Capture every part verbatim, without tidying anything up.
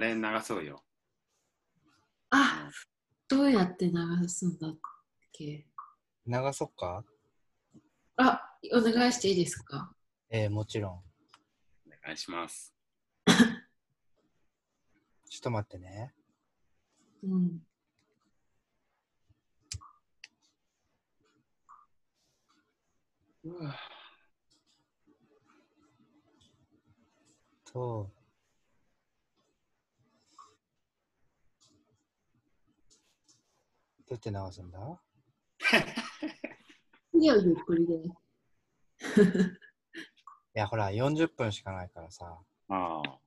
あれ流そうよ。あ、どうやって流すんだっけ。流そっか。あ、お願いしていいですか。えー、もちろん。お願いします。ちょっと待ってね。うん。うわ。と。どうやって流すんだ？いや、ゆっくりで。いや、ほら、よんじゅっぷんしかないからさ。ああ。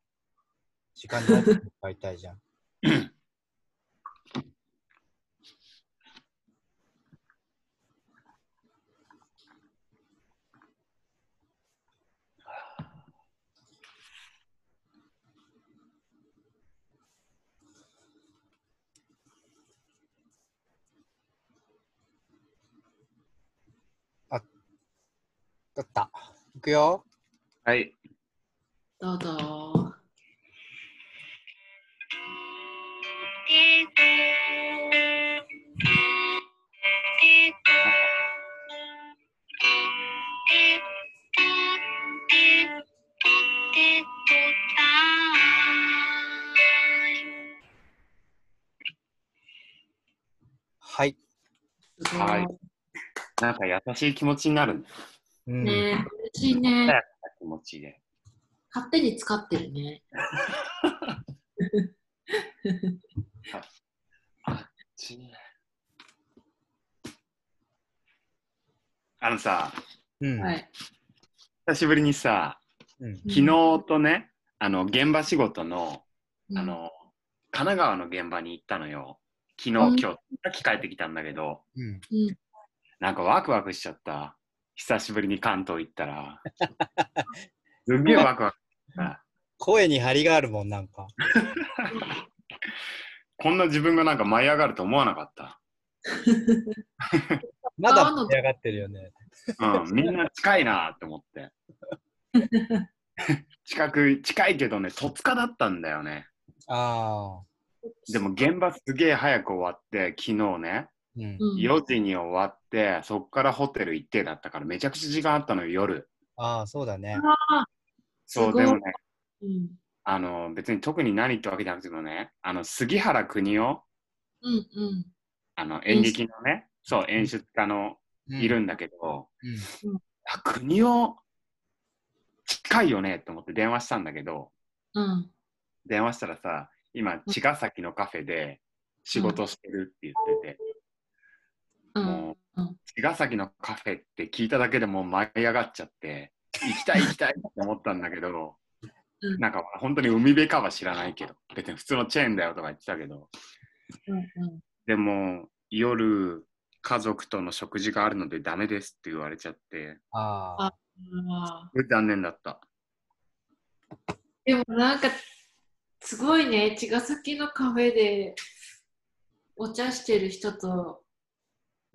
時間だって買いたいじゃん。だった。いくよ。はい。どうぞ。はい。はい。なんか優しい気持ちになるんです。うん、ねえ、嬉しいね。気持ちいいね。勝手に使ってるね。あ, あのさ、うん、久しぶりにさ、うん、昨日とね、あの現場仕事 の, あの、うん、神奈川の現場に行ったのよ。昨日、うん、今日、さっき帰ってきたんだけど、うん、なんかワクワクしちゃった。久しぶりに関東行ったらすげえワクワクした声に張りがあるもん、なんかこんな自分がなんか舞い上がると思わなかったまだ舞い上がってるよねうん、みんな近いなって思って近く、近いけどね、戸塚だったんだよね。ああ。でも現場すげえ早く終わって、昨日ね、うん、よじに終わって、そっからホテル行ってだったから、めちゃくちゃ時間あったのよ、夜。ああ、そうだね。そう、でもね、うん、あの、別に特に何ってわけじゃなくてもね、あの、杉原邦夫、うんうん、あの、演劇のね、そう、演出家の、うん、いるんだけど、うんうん、あ、邦夫、近いよねって思って電話したんだけど、うん、電話したらさ、今、茅ヶ崎のカフェで仕事してるって言ってて、うんもう、うんうん、茅ヶ崎のカフェって聞いただけでもう舞い上がっちゃって行きたい行きたいって思ったんだけど、うん、なんか本当に海辺かは知らないけど別に普通のチェーンだよとか言ってたけど、うんうん、でも夜家族との食事があるのでダメですって言われちゃって、ああ残念だった。でもなんかすごいね、茅ヶ崎のカフェでお茶してる人と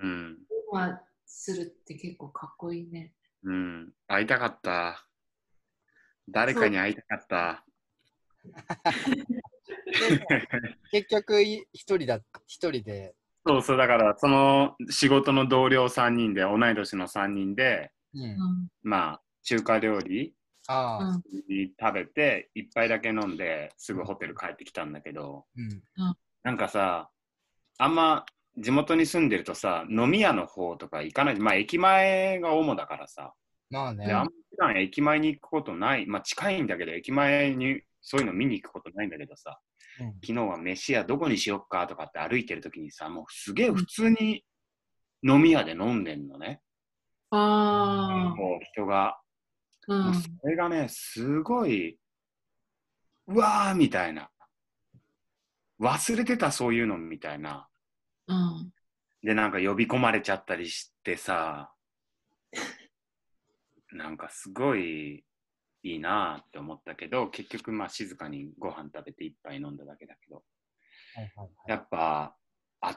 うん、今するって結構かっこいいね。うん、会いたかった。誰かに会いたかった。結局一人だ、一人で。そうそう、だからその仕事の同僚さんにんで、同い年のさんにんで、うん、まあ中華料理あ食べて一杯だけ飲んですぐホテル帰ってきたんだけど、うん、なんかさあんま地元に住んでるとさ、飲み屋の方とか行かないで、まあ駅前が主だからさ、まあね、であんま普段駅前に行くことない、まあ近いんだけど、駅前にそういうの見に行くことないんだけどさ、うん、昨日は飯屋どこにしよっかとかって歩いてるときにさ、もうすげえ普通に飲み屋で飲んでんのね。ああ。こう人が、うん、もうそれがね、すごい、うわーみたいな、忘れてたそういうのみたいな。うん、でなんか呼び込まれちゃったりしてさなんかすごいいいなって思ったけど、結局まあ静かにご飯食べて一杯飲んだだけだけど、はいはいはい、やっぱ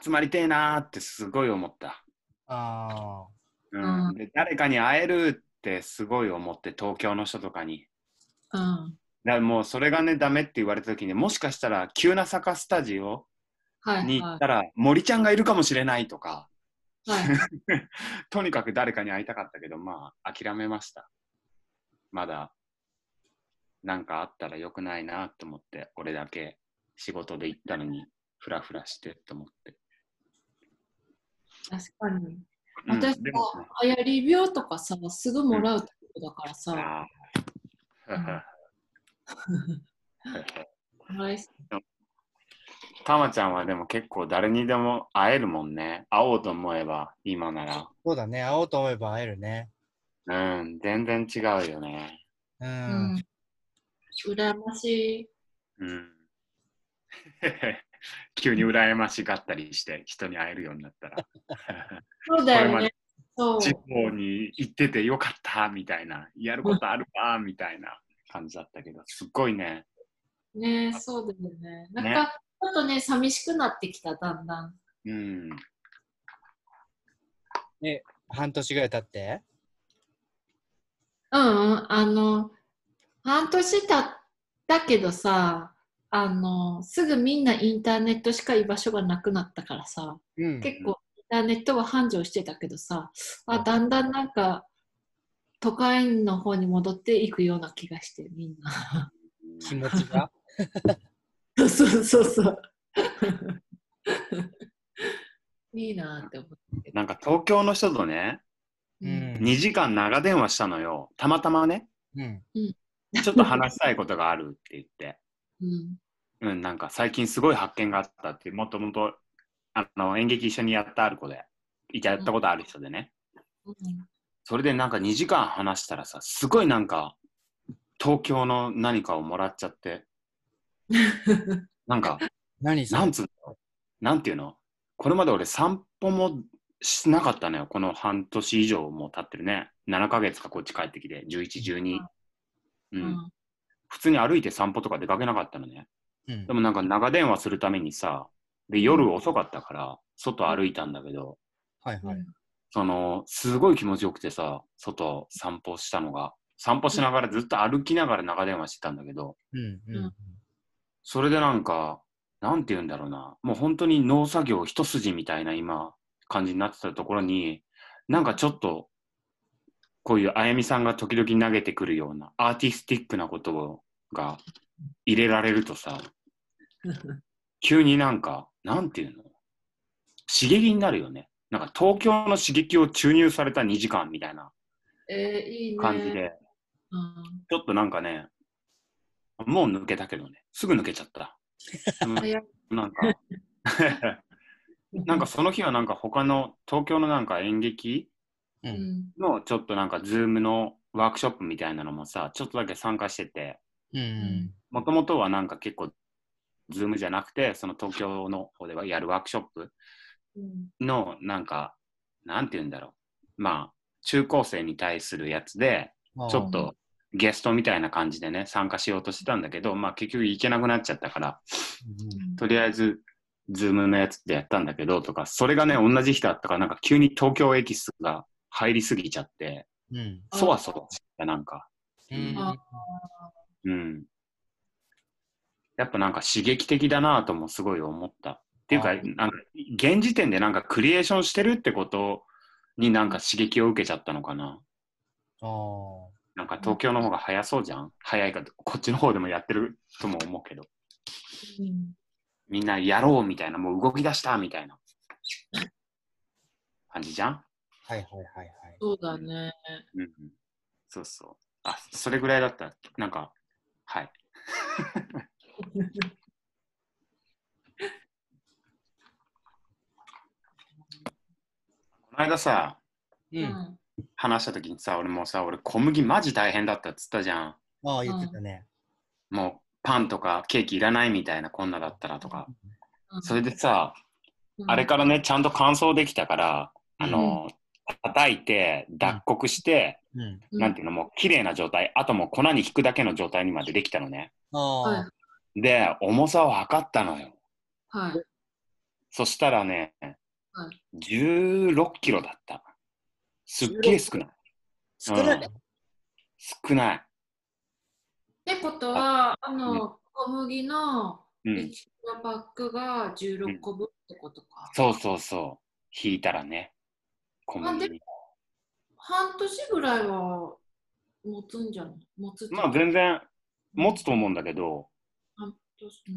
集まりてえなってすごい思った。あ、うんうん、で誰かに会えるってすごい思って、東京の人とかに、うん、だからもうそれがねダメって言われた時に、もしかしたら急な坂スタジオに行ったら、はいはい、森ちゃんがいるかもしれないとか、はい、とにかく誰かに会いたかったけど、まあ諦めました。まだなんかあったらよくないなと思って、俺だけ仕事で行ったのにフラフラしてと思って。確かに私は、うん、あやり病とかさすぐもらうタイプだからさ、たまちゃんはでも結構誰にでも会えるもんね。会おうと思えば今なら。そうだね、会おうと思えば会えるね。うん、全然違うよね。うん。羨ましい。うん。急に羨ましがったりして人に会えるようになったら。そうだよね。地方に行っててよかったみたいな、やることあるわみたいな感じだったけど、すっごいね。ねえ、そうだよね。なんか、ね、ちょっとね、寂しくなってきた、だんだん。うん。ね、半年ぐらい経って？うんうん、あの、半年経ったけどさ、あの、すぐみんなインターネットしか居場所がなくなったからさ、うんうん、結構インターネットは繁盛してたけどさ、あ、だんだんなんか、都会の方に戻っていくような気がして、みんな。気持ちがそうそうそう。いいなって思って。なんか東京の人とね、うん、にじかん長電話したのよ、たまたまね、うん、ちょっと話したいことがあるって言ってうん、うん、なんか最近すごい発見があったって、もともとあの演劇一緒にやったある子でやったことある人でね、うんうん、それでなんかにじかん話したらさ、すごいなんか東京の何かをもらっちゃってなんか何なんつうのなんていうの、これまで俺散歩もしなかったのよ、この半年以上もう経ってるね。ななかげつかこっち帰ってきて、じゅういち、じゅうに、うんうん、普通に歩いて散歩とか出かけなかったのね、うん、でもなんか長電話するためにさ、で夜遅かったから外歩いたんだけど、はいはい、そのすごい気持ちよくてさ、外散歩したのが、散歩しながらずっと歩きながら長電話してたんだけど、うんうん、それでなんかなんて言うんだろうな、もう本当に農作業一筋みたいな今感じになってたところに、なんかちょっとこういうあやみさんが時々投げてくるようなアーティスティックなことが入れられるとさ急になんかなんていうの、刺激になるよね。なんか東京の刺激を注入されたにじかんみたいな感じで、えーいいね、うん、ちょっとなんかね、もう抜けたけどね、すぐ抜けちゃったなんかなんかその日はなんか他の東京のなんか演劇のちょっとなんかズームのワークショップみたいなのもさ、ちょっとだけ参加してて、もともとはなんか結構ズームじゃなくて、その東京の方ではやるワークショップのなんかなんて言うんだろう、まあ中高生に対するやつでちょっとゲストみたいな感じでね参加しようとしてたんだけど、まあ結局行けなくなっちゃったからとりあえずズームのやつでやったんだけどとか、それがね同じ日だったから、なんか急に東京エキスが入りすぎちゃって、うん、そわそわしたなんか、うんうん、やっぱなんか刺激的だなぁともすごい思ったっていうか、なんか現時点でなんかクリエーションしてるってことになんか刺激を受けちゃったのかな。あー、なんか東京の方が早そうじゃん、早いかこっちの方でもやってるとも思うけど、うん、みんなやろうみたいな、もう動き出したみたいな感じじゃん。はいはいはいはい。そうだね。うん、そうそう。あ、それぐらいだった。なんか、はい。この間さ、うん、話したときにさ、俺もさ、俺小麦マジ大変だったっつったじゃん。ああ、言ってたね。もうパンとかケーキいらないみたいな、こんなだったらとか、うん、それでさ、うん、あれからねちゃんと乾燥できたから、うん、あの叩いて脱穀して、うんうん、なんていうの、もう綺麗な状態、あともう粉に引くだけの状態にまでできたのね、うん、で重さを測ったのよ、はい、そしたらね、はい、じゅうろっキロだった。すっげえ少ない、少ない、うん、少ないってことは、あの、小麦のいちキロパックがじゅうろっこぶんってことか。そうそうそう。引いたらね。小麦。でも半年ぐらいは持つんじゃない？持つ。まあ全然持つと思うんだけど、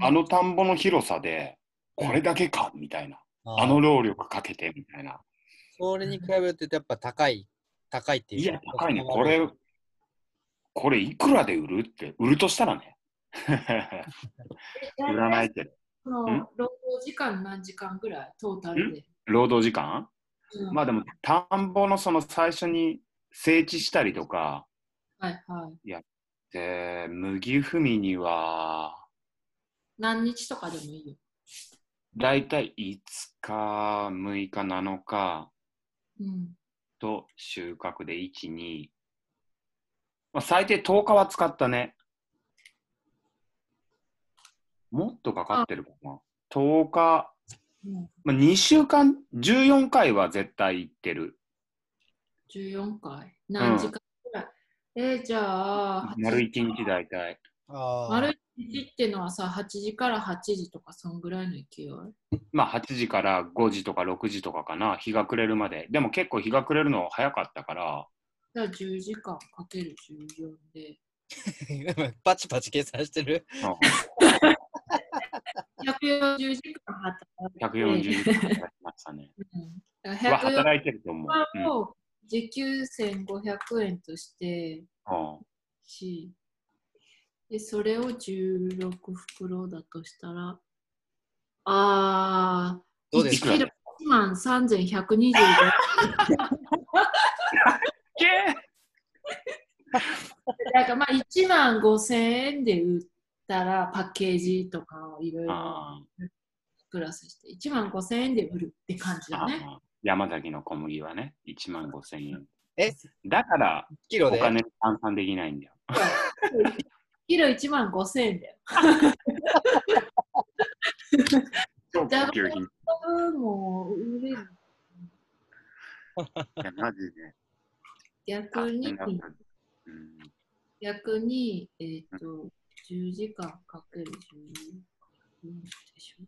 あの田んぼの広さでこれだけかみたいな。あの労力かけてみたいな。それに比べるとやっぱ高い。高いっていう。いや、高いね。これ、これいくらで売るって、売るとしたらね。売らないけど。労働時間何時間ぐらいトータルで。労働時間、うん、まあでも、田んぼのその最初に整地したりとか、はいはい。やって、麦踏みには、何日とかでもいいよ。だいたいいつか、むいか、なのか、うん、と収穫でいち、に、まあ、最低とおかは使ったね。もっとかかってるかな。とおか、まあ、にしゅうかん、じゅうよんかいは絶対行ってる。じゅうよんかい何時間くらい、うん、えー、じゃあ、丸いちにちだいたい。あ、丸いちにちってのはさ、はちじからはちじとか、そんぐらいの勢い？まあ、はちじからごじとかろくじとかかな、日が暮れるまで。でも結構日が暮れるの早かったから。じゃあじゅうじかんかけるじゅうよんで。パチパチ計算してる。ひゃくよんじゅうじかん働いて。ひゃくよんじゅうじかん働きましたね。うん、働いてると思う。を時給せんごひゃくえんとして、うん、し、でそれをじゅうろくふくろだとしたら、あー、いちキロいちまんさんぜんひゃくにじゅうごえん。だからまあいちまんごせんえんで売ったらパッケージとかをいろいろプラスしていちまんごせんえんで売るって感じだね。山崎の小麦はね、いちまんごせんえん。え、だからお金換算できないんだよ。いちキロいちまんごせんえんだよ。じゃあ、もう売れる。いや、マジで。逆に、うん、逆に、えーと、うん、じゅうじかんかけるじゅうよんでしょ。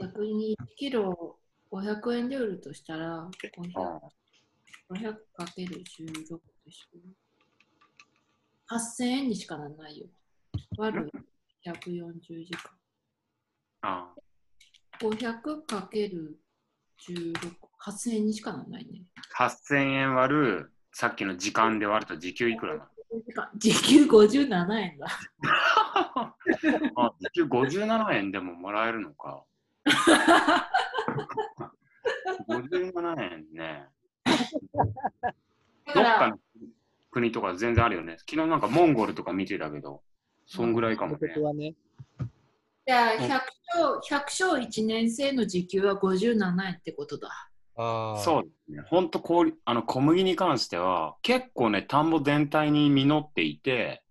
逆にいちキロごひゃくえんで売るとしたら、ごひゃくかけるじゅうろくでしょ。はっせんえんにしかならないよ。割るひゃくよんじゅうじかん。ああ。ごひゃくかけるじゅうろく、はっせんえんにしかならないね。はっせんえん割る、さっきの時間で割ると時給いくらなの？時給ごじゅうななえんだ。あ、時給ごじゅうななえんでももらえるのか。ごじゅうななえんね。どっかの国とか全然あるよね。昨日なんかモンゴルとか見てたけど、そんぐらいかもね。じゃあひゃくしょういちねんせいの時給はごじゅうななえんってことだ。あ、そうですね。ほんとこう、あの小麦に関しては結構ね、田んぼ全体に実っていて、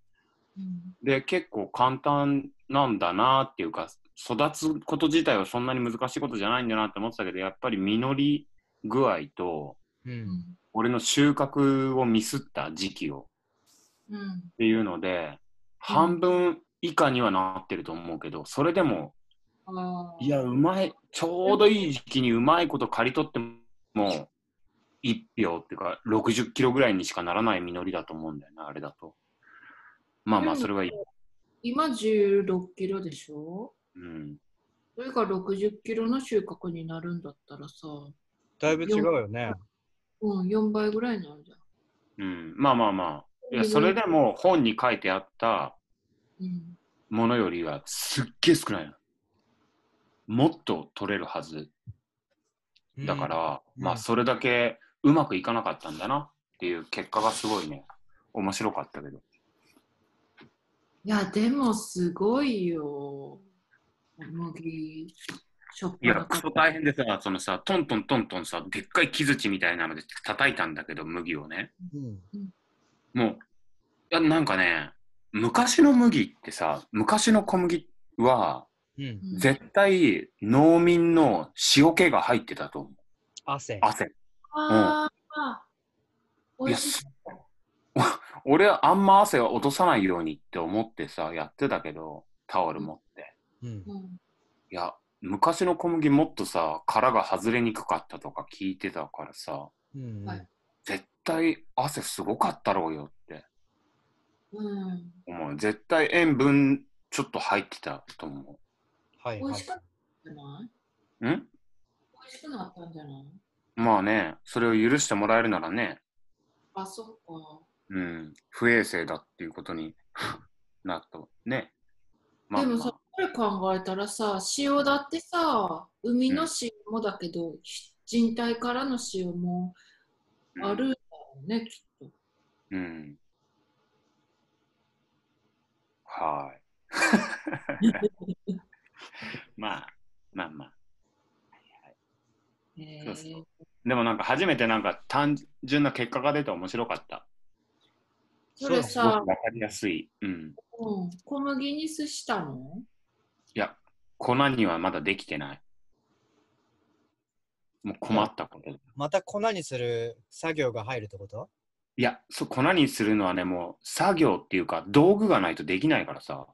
うん、で結構簡単なんだなっていうか、育つこと自体はそんなに難しいことじゃないんだなって思ってたけど、やっぱり実り具合と、うん、俺の収穫をミスった時期を、うん、っていうので半分以下にはなってると思うけど、それでも、あ、いや、うまい、ちょうどいい時期にうまいこと刈り取ってもいちひょうっていうかろくじゅっキロぐらいにしかならない実りだと思うんだよな、あれだと。まあまあ、それはいい。今じゅうろっキロでしょ、うん、それがろくじゅっキロの収穫になるんだったらさ、だいぶ違うよね。うん、よんばいぐらいになるじゃん。うん、まあまあまあ。いや、それでも本に書いてあったものよりはすっげえ少ないの。もっと取れるはず。だから、うん、まあそれだけうまくいかなかったんだなっていう結果がすごいね、面白かったけど。いや、でもすごいよ。麦。いや、クソ大変でさ、そのさ、トントントントンさ、でっかい木槌みたいなので叩いたんだけど、麦をね、うん、もう、いや、なんかね、昔の麦ってさ、昔の小麦は、うん、絶対農民の塩気が入ってたと思う。汗。汗。ああ、うん、いや、俺はあんま汗は落とさないようにって思ってさ、やってたけど、タオル持って。うん、いや、昔の小麦もっとさ、殻が外れにくかったとか聞いてたからさ、うん、絶対汗すごかったろうよって。うん、思う。絶対塩分ちょっと入ってたと思う。はいはい。美味しかったんじゃない？ん？美味しくなったんじゃない？まあね、それを許してもらえるならね。あ、そうか。うん、不衛生だっていうことになったね。まあまあ、でもさ、これ考えたらさ、塩だってさ、海の塩もだけど、うん、人体からの塩もあるんだろうね、うん、きっと。うん。はい。まあまあまあ。そうそうでもなんか初めてなんか単純な結果が出て面白かった。それさ、分かりやすい。うん。うん、小麦にすしたの？いや、粉にはまだできてない。もう困ったこと。また粉にする作業が入るってこと？いや、そう、粉にするのはね、もう作業っていうか道具がないとできないからさ。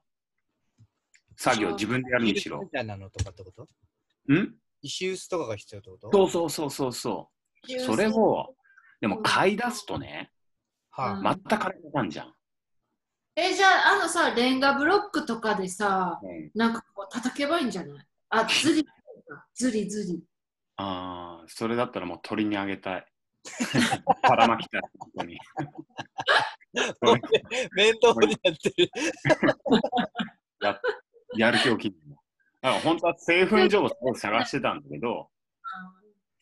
作業自分でやるにしろ。みたいなのとかってこと？ん？石臼とかが必要ってこと？そうそうそうそうそう。それをでも買い出すとね、うん、また金かかんじゃん。え、じゃああのさ、レンガブロックとかでさ、うん、なんかこう叩けばいいんじゃない？あ、ずりずりずり。ああ、それだったらもう鳥にあげたい。ばらまきたいここに。面倒にやってる。や、やる気を切る。だから本当は製粉所をすごく探してたんだけど、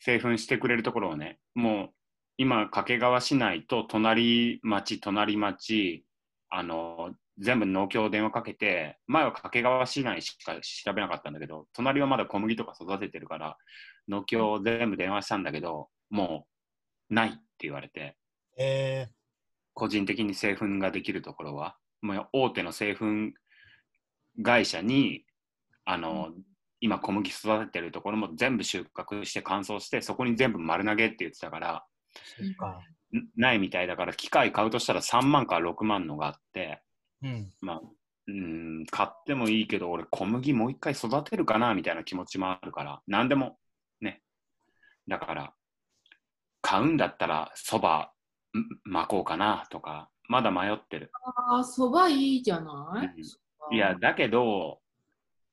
製粉してくれるところをね、もう今掛川市内と隣町隣町あの全部農協電話かけて、前は掛川市内しか調べなかったんだけど、隣はまだ小麦とか育ててるから農協を全部電話したんだけど、もうないって言われて、えー、個人的に製粉ができるところはもう大手の製粉会社にあの今小麦育ててるところも全部収穫して乾燥して、そこに全部丸投げって言ってたから、そうかないみたいだから、機械買うとしたらさんまんからろくまんのがあって、うん、まあうーん買ってもいいけど、俺小麦もう一回育てるかなみたいな気持ちもあるから、何でもね、だから買うんだったらそば巻こうかなとかまだ迷ってる。あ、そばいいじゃない、うん、いやだけど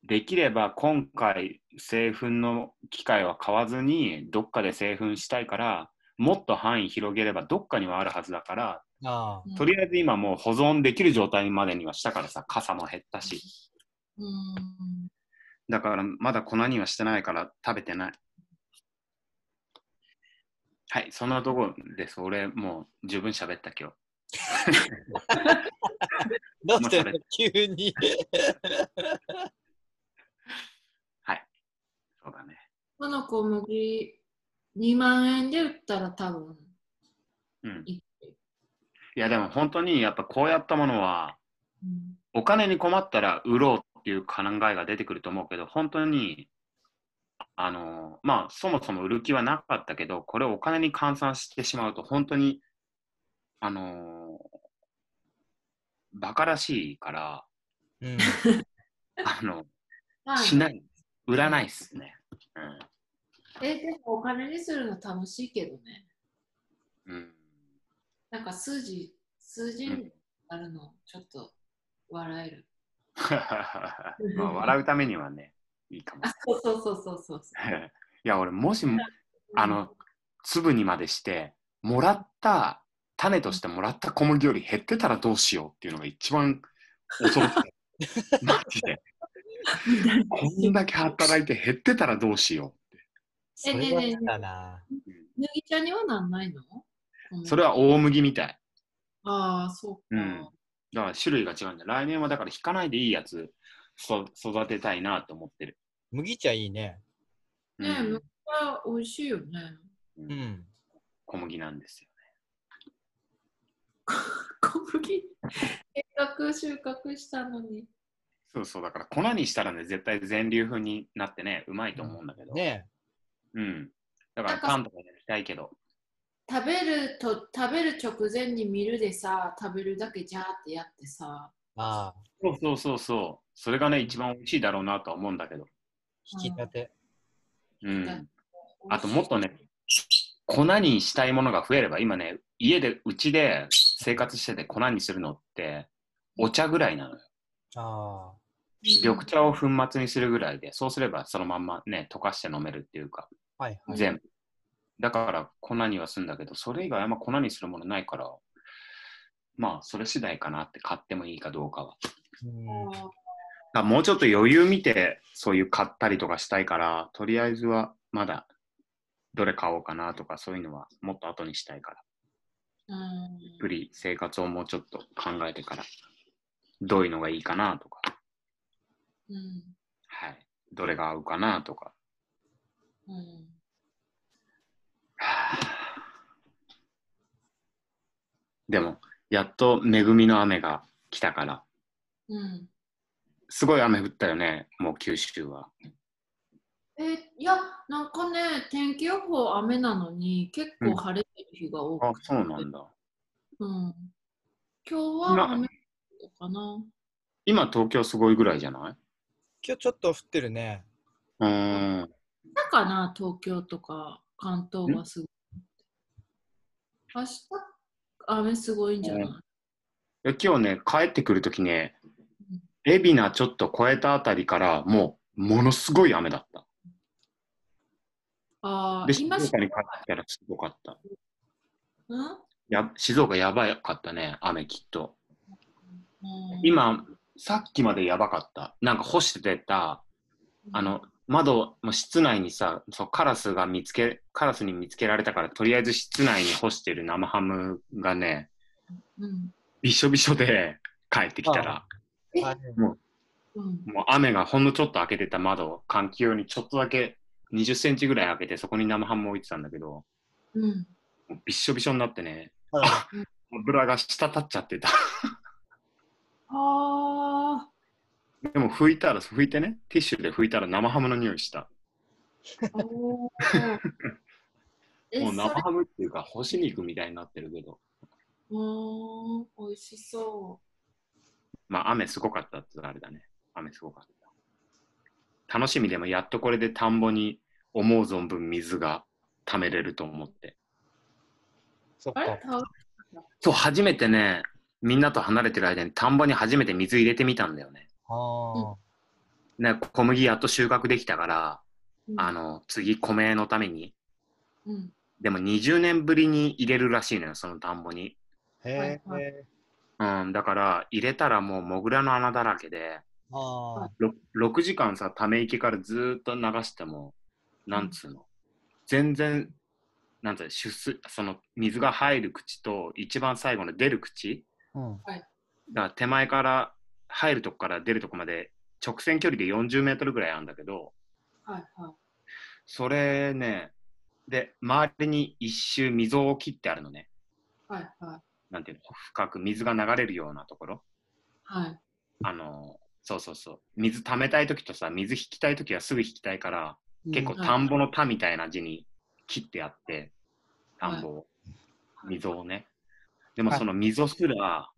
できれば今回製粉の機械は買わずにどっかで製粉したいから、もっと範囲広げればどっかにはあるはずだから、あとりあえず今もう保存できる状態までにはしたからさ、傘も減ったし、うん、だからまだ粉にはしてないから食べてない。はい、そんなとこです。俺もう十分喋った今日。どうしてるの急に。そうだね、この小麦にまんえんで売ったら多分、うん、いやでも本当にやっぱこうやったものは、うん、お金に困ったら売ろうっていう考えが出てくると思うけど、本当にあのまあそもそも売る気はなかったけど、これをお金に換算してしまうと本当にあのバカらしいから、うん、あのしない、売らないっすね。うん、え、でもお金にするの楽しいけどね。うん。なんか数字、数字になるの、ちょっと笑える。まあ笑うためにはね、いいかも。あ、そうそうそうそうそう。いや、俺、もしも、あの、粒にまでして、もらった、種としてもらった小麦より減ってたらどうしようっていうのが一番恐ろしい。マジで。こんだけ働いて減ってたらどうしようって。それは嫌だな。麦茶にはなんないの？それは大麦みたい。ああ、そうか、うん、だから種類が違うんだ。来年はだから引かないでいいやつそ育てたいなと思ってる。麦茶いいね。ねえ、うん、麦茶美味しいよね。うん、うん、小麦なんですよね。小麦計画収穫したのに。そうそう、だから粉にしたらね、絶対全粒粉になってね、うまいと思うんだけどね。うん、だからパンとかやりたいけど、食べると食べる直前に見るでさ、食べるだけじゃーってやってさ。ああ、そうそうそうそう、それがね一番美味しいだろうなとは思うんだけど、引き立て、うん、あともっとね粉にしたいものが増えれば、今ね家でうちで生活してて粉にするのってお茶ぐらいなのよ。ああ、緑茶を粉末にするぐらいで、そうすればそのまんまね溶かして飲めるっていうか、はいはい、全部だから粉にはするんだけど、それ以外あんま粉にするものないから、まあそれ次第かなって、買ってもいいかどうかは。うん、だもうちょっと余裕見てそういう買ったりとかしたいから、とりあえずはまだどれ買おうかなとかそういうのはもっと後にしたいから、ゆっくり生活をもうちょっと考えてからどういうのがいいかなとか、うん、はい、どれが合うかなとか、うん、はあ、でもやっと恵みの雨が来たから、うん、すごい雨降ったよね、もう九州は。え、いや、なんかね、天気予報雨なのに結構晴れてる日が多くて、うん、あ、そうなんだ、うん、今日は雨かな。今東京すごいぐらいじゃない？今日ちょっと降ってるね。うーん。だからな、東京とか関東はすごい。明日雨すごいんじゃない？うん、いや今日ね帰ってくるときね、海老名ちょっと越えたあたりからもうものすごい雨だった。ああ。で静岡に帰ったらすごかった。うん？や静岡やばかったね雨きっと。うん、今。さっきまでやばかった。なんか干しててた、あの、窓、もう室内にさ、そう、カラスが見つけ、カラスに見つけられたから、とりあえず室内に干してる生ハムがね、うん、びしょびしょで帰ってきたら、もう、うん、もう雨がほんのちょっと開けてた窓を、換気用にちょっとだけにじゅっセンチぐらい開けて、そこに生ハム置いてたんだけど、うん、もうびしょびしょになってね、油が滴っちゃってた。あー、でも拭いたら拭いてねティッシュで拭いたら生ハムの匂いした。もう生ハムっていうか干し肉みたいになってるけど、おー、美味しそう。まあ雨すごかったってあれだね、雨すごかった。楽しみ。でもやっとこれで田んぼに思う存分水が溜めれると思って。そっか。そう、初めてねみんなと離れてる間に田んぼに初めて水入れてみたんだよね。あ、ね、小麦やっと収穫できたから、うん、あの次米のために、うん、でもにじゅうねんぶりに入れるらしいのよ、その田んぼに。へー、うん、だから入れたらもうモグラの穴だらけで、あ、 ろくじかんさため池からずっと流してもなんつうの、全然なんつうの、出す、その水が入る口と一番最後の出る口、うん、だから手前から入るとこから出るとこまで直線距離でよんじゅうメートルぐらいあるんだけど、はいはい、それねで周りに一周溝を切ってあるのね、はいはい、なんていうの、深く水が流れるようなところ、はい、あのそうそうそう、水溜めたいときとさ水引きたいときはすぐ引きたいから、うん、結構田んぼの田みたいな字に切ってあって、はい、田んぼを、はい、溝をね、でもその溝すら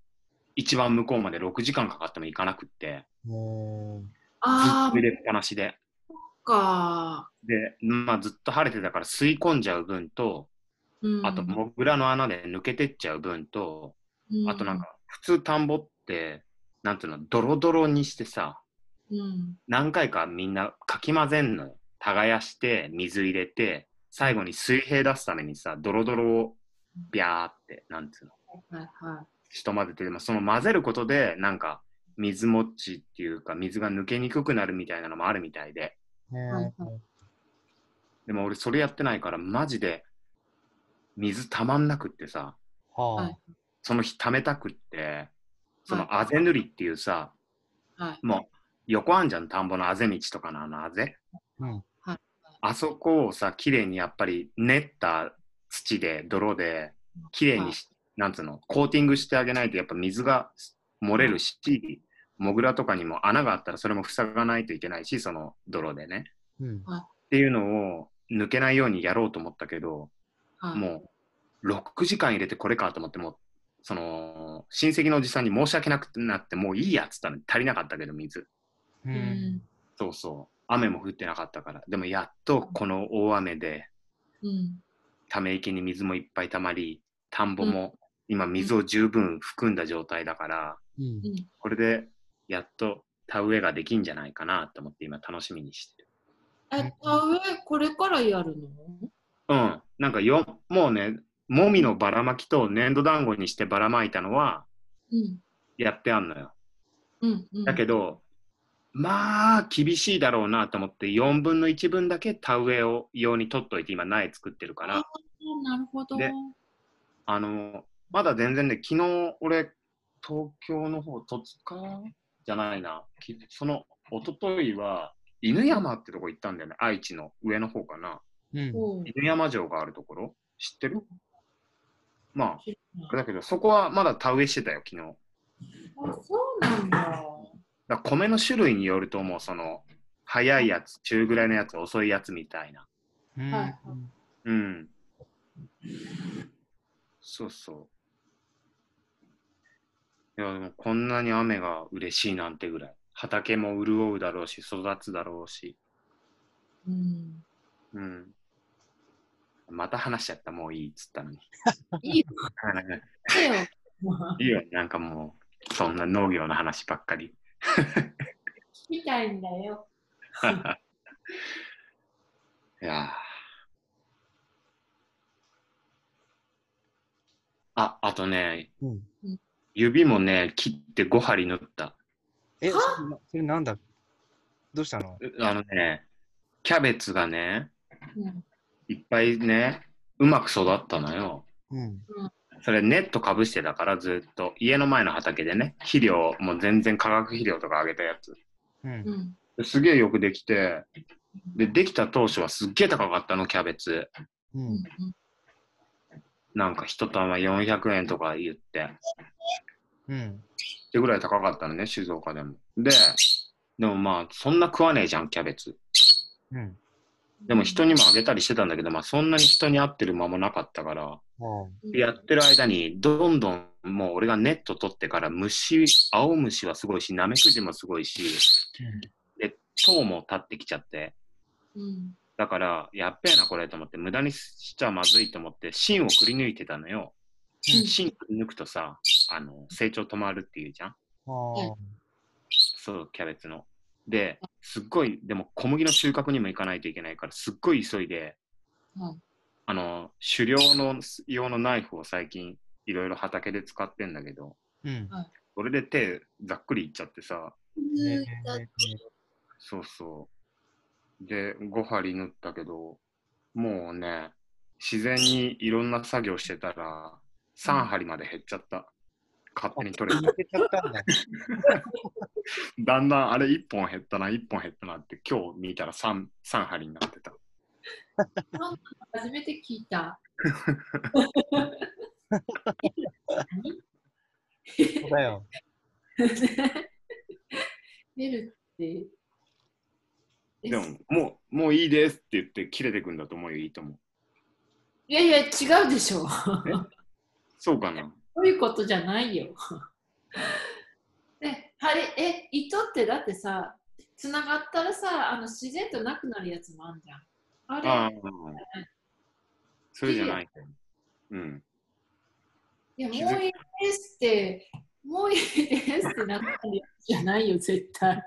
一番向こうまでろくじかんかかっても行かなくって、もうずっと入れっぱなしで、そっか。で、まあ、ずっと晴れてたから吸い込んじゃう分と、うん、あとモグラの穴で抜けてっちゃう分と、うん、あとなんか普通田んぼってなんていうのドロドロにしてさ、うん、何回かみんなかき混ぜんのよ、耕して水入れて最後に水平出すためにさドロドロをビャーってなんていうの、はいはい、ひと混ぜて、でもその混ぜることでなんか水もちっていうか水が抜けにくくなるみたいなのもあるみたいで、ね、でも俺それやってないからマジで水たまんなくってさ、はあ、その日ためたくって、そのあぜ塗りっていうさ、はい、もう横あんじゃん田んぼのあぜ道とかのあのあぜ、うん、あそこをさきれいにやっぱり練った土で泥できれいにして、はい、なんつうのコーティングしてあげないとやっぱ水が漏れるし、モグラとかにも穴があったらそれも塞がないといけないし、その泥でね、うん、っていうのを抜けないようにやろうと思ったけど、はい、もうろくじかん入れてこれかと思って、もうその親戚のおじさんに申し訳なくなって、もういいやっつったのに足りなかったけど水、うん、そうそう、雨も降ってなかったから。でもやっとこの大雨で、うん、ため池に水もいっぱいたまり、田んぼも今水を十分含んだ状態だから、うん、これでやっと田植えができんじゃないかなと思って今楽しみにしてる。え、田植えこれからやるの？うん、なんかよ、もうね、もみのばらまきと粘土団子にしてばらまいたのはやってあんのよ、うんうん、だけどまあ厳しいだろうなと思ってよんぶんのいちぶんだけ田植えを用に取っといて今苗作ってるから。なるほど。で、あのまだ全然ね、昨日俺東京の方戸塚じゃないな、そのおとといは犬山ってとこ行ったんだよね、愛知の上の方かな、うん、犬山城があるところ知ってる？まあ、だけどそこはまだ田植えしてたよ昨日。あ、そうなんだ。だ米の種類によると思う、その早いやつ、中ぐらいのやつ、遅いやつみたいな。うん。うん。そうそう。いやでもこんなに雨が嬉しいなんてぐらい。畑も潤うだろうし、育つだろうし。うん。うん。また話しちゃった、もういいっつったのに。いいよ。いいよ、なんかもう、そんな農業の話ばっかり。聞きたいんだよ。いやあ、あとね、うん、指もね、切ってごはり縫った。え、それなんだ？どうしたの？あのね、キャベツがね、うん、いっぱいね、うまく育ったのよ、うん、それネットかぶしてたからずっと家の前の畑でね、肥料もう全然化学肥料とかあげたやつ、うん、すげえよくできて、で、できた当初はすっげえ高かったのキャベツ、うん、なんか一玉よんひゃくえんとか言って、うん、ってぐらい高かったのね、静岡でも。で、でもまあそんな食わねえじゃんキャベツ、うん、でも人にもあげたりしてたんだけど、まあ、そんなに人に合ってる間もなかったから、うん、やってる間にどんどんもう俺がネット取ってから虫、青虫はすごいし、ナメクジもすごいし、で、糖も立ってきちゃって、うん、だからやっべえなこれと思って無駄にしちゃまずいと思って芯をくり抜いてたのよ、うん、芯くり抜くとさ、あの成長止まるっていうじゃん、うん、そうキャベツので、すっごい、でも小麦の収穫にも行かないといけないから、すっごい急いで、うん、あの、狩猟の用のナイフを最近、いろいろ畑で使ってんだけど、うん、それで手、ざっくりいっちゃってさ、うん、そうそう。で、ごはり縫ったけど、もうね、自然にいろんな作業してたら、さんはりまで減っちゃった。勝手に取れた。だんだんあれいっぽん減ったな、いっぽん減ったなって今日見たら 3, 3針になってた。初めて聞いた。そうだよ。出るって。でももう、もういいですって言って切れてくんだと思うよ、いいと思う。いやいや、違うでしょ。そうかな。そういうことじゃないよ。で、針、え、糸ってだってさ、つながったらさ、あの自然となくなるやつもあるじゃん。あれ、あそれじゃない。うん。いや、もういいですって、もういいですってなくなるやつじゃないよ、絶対。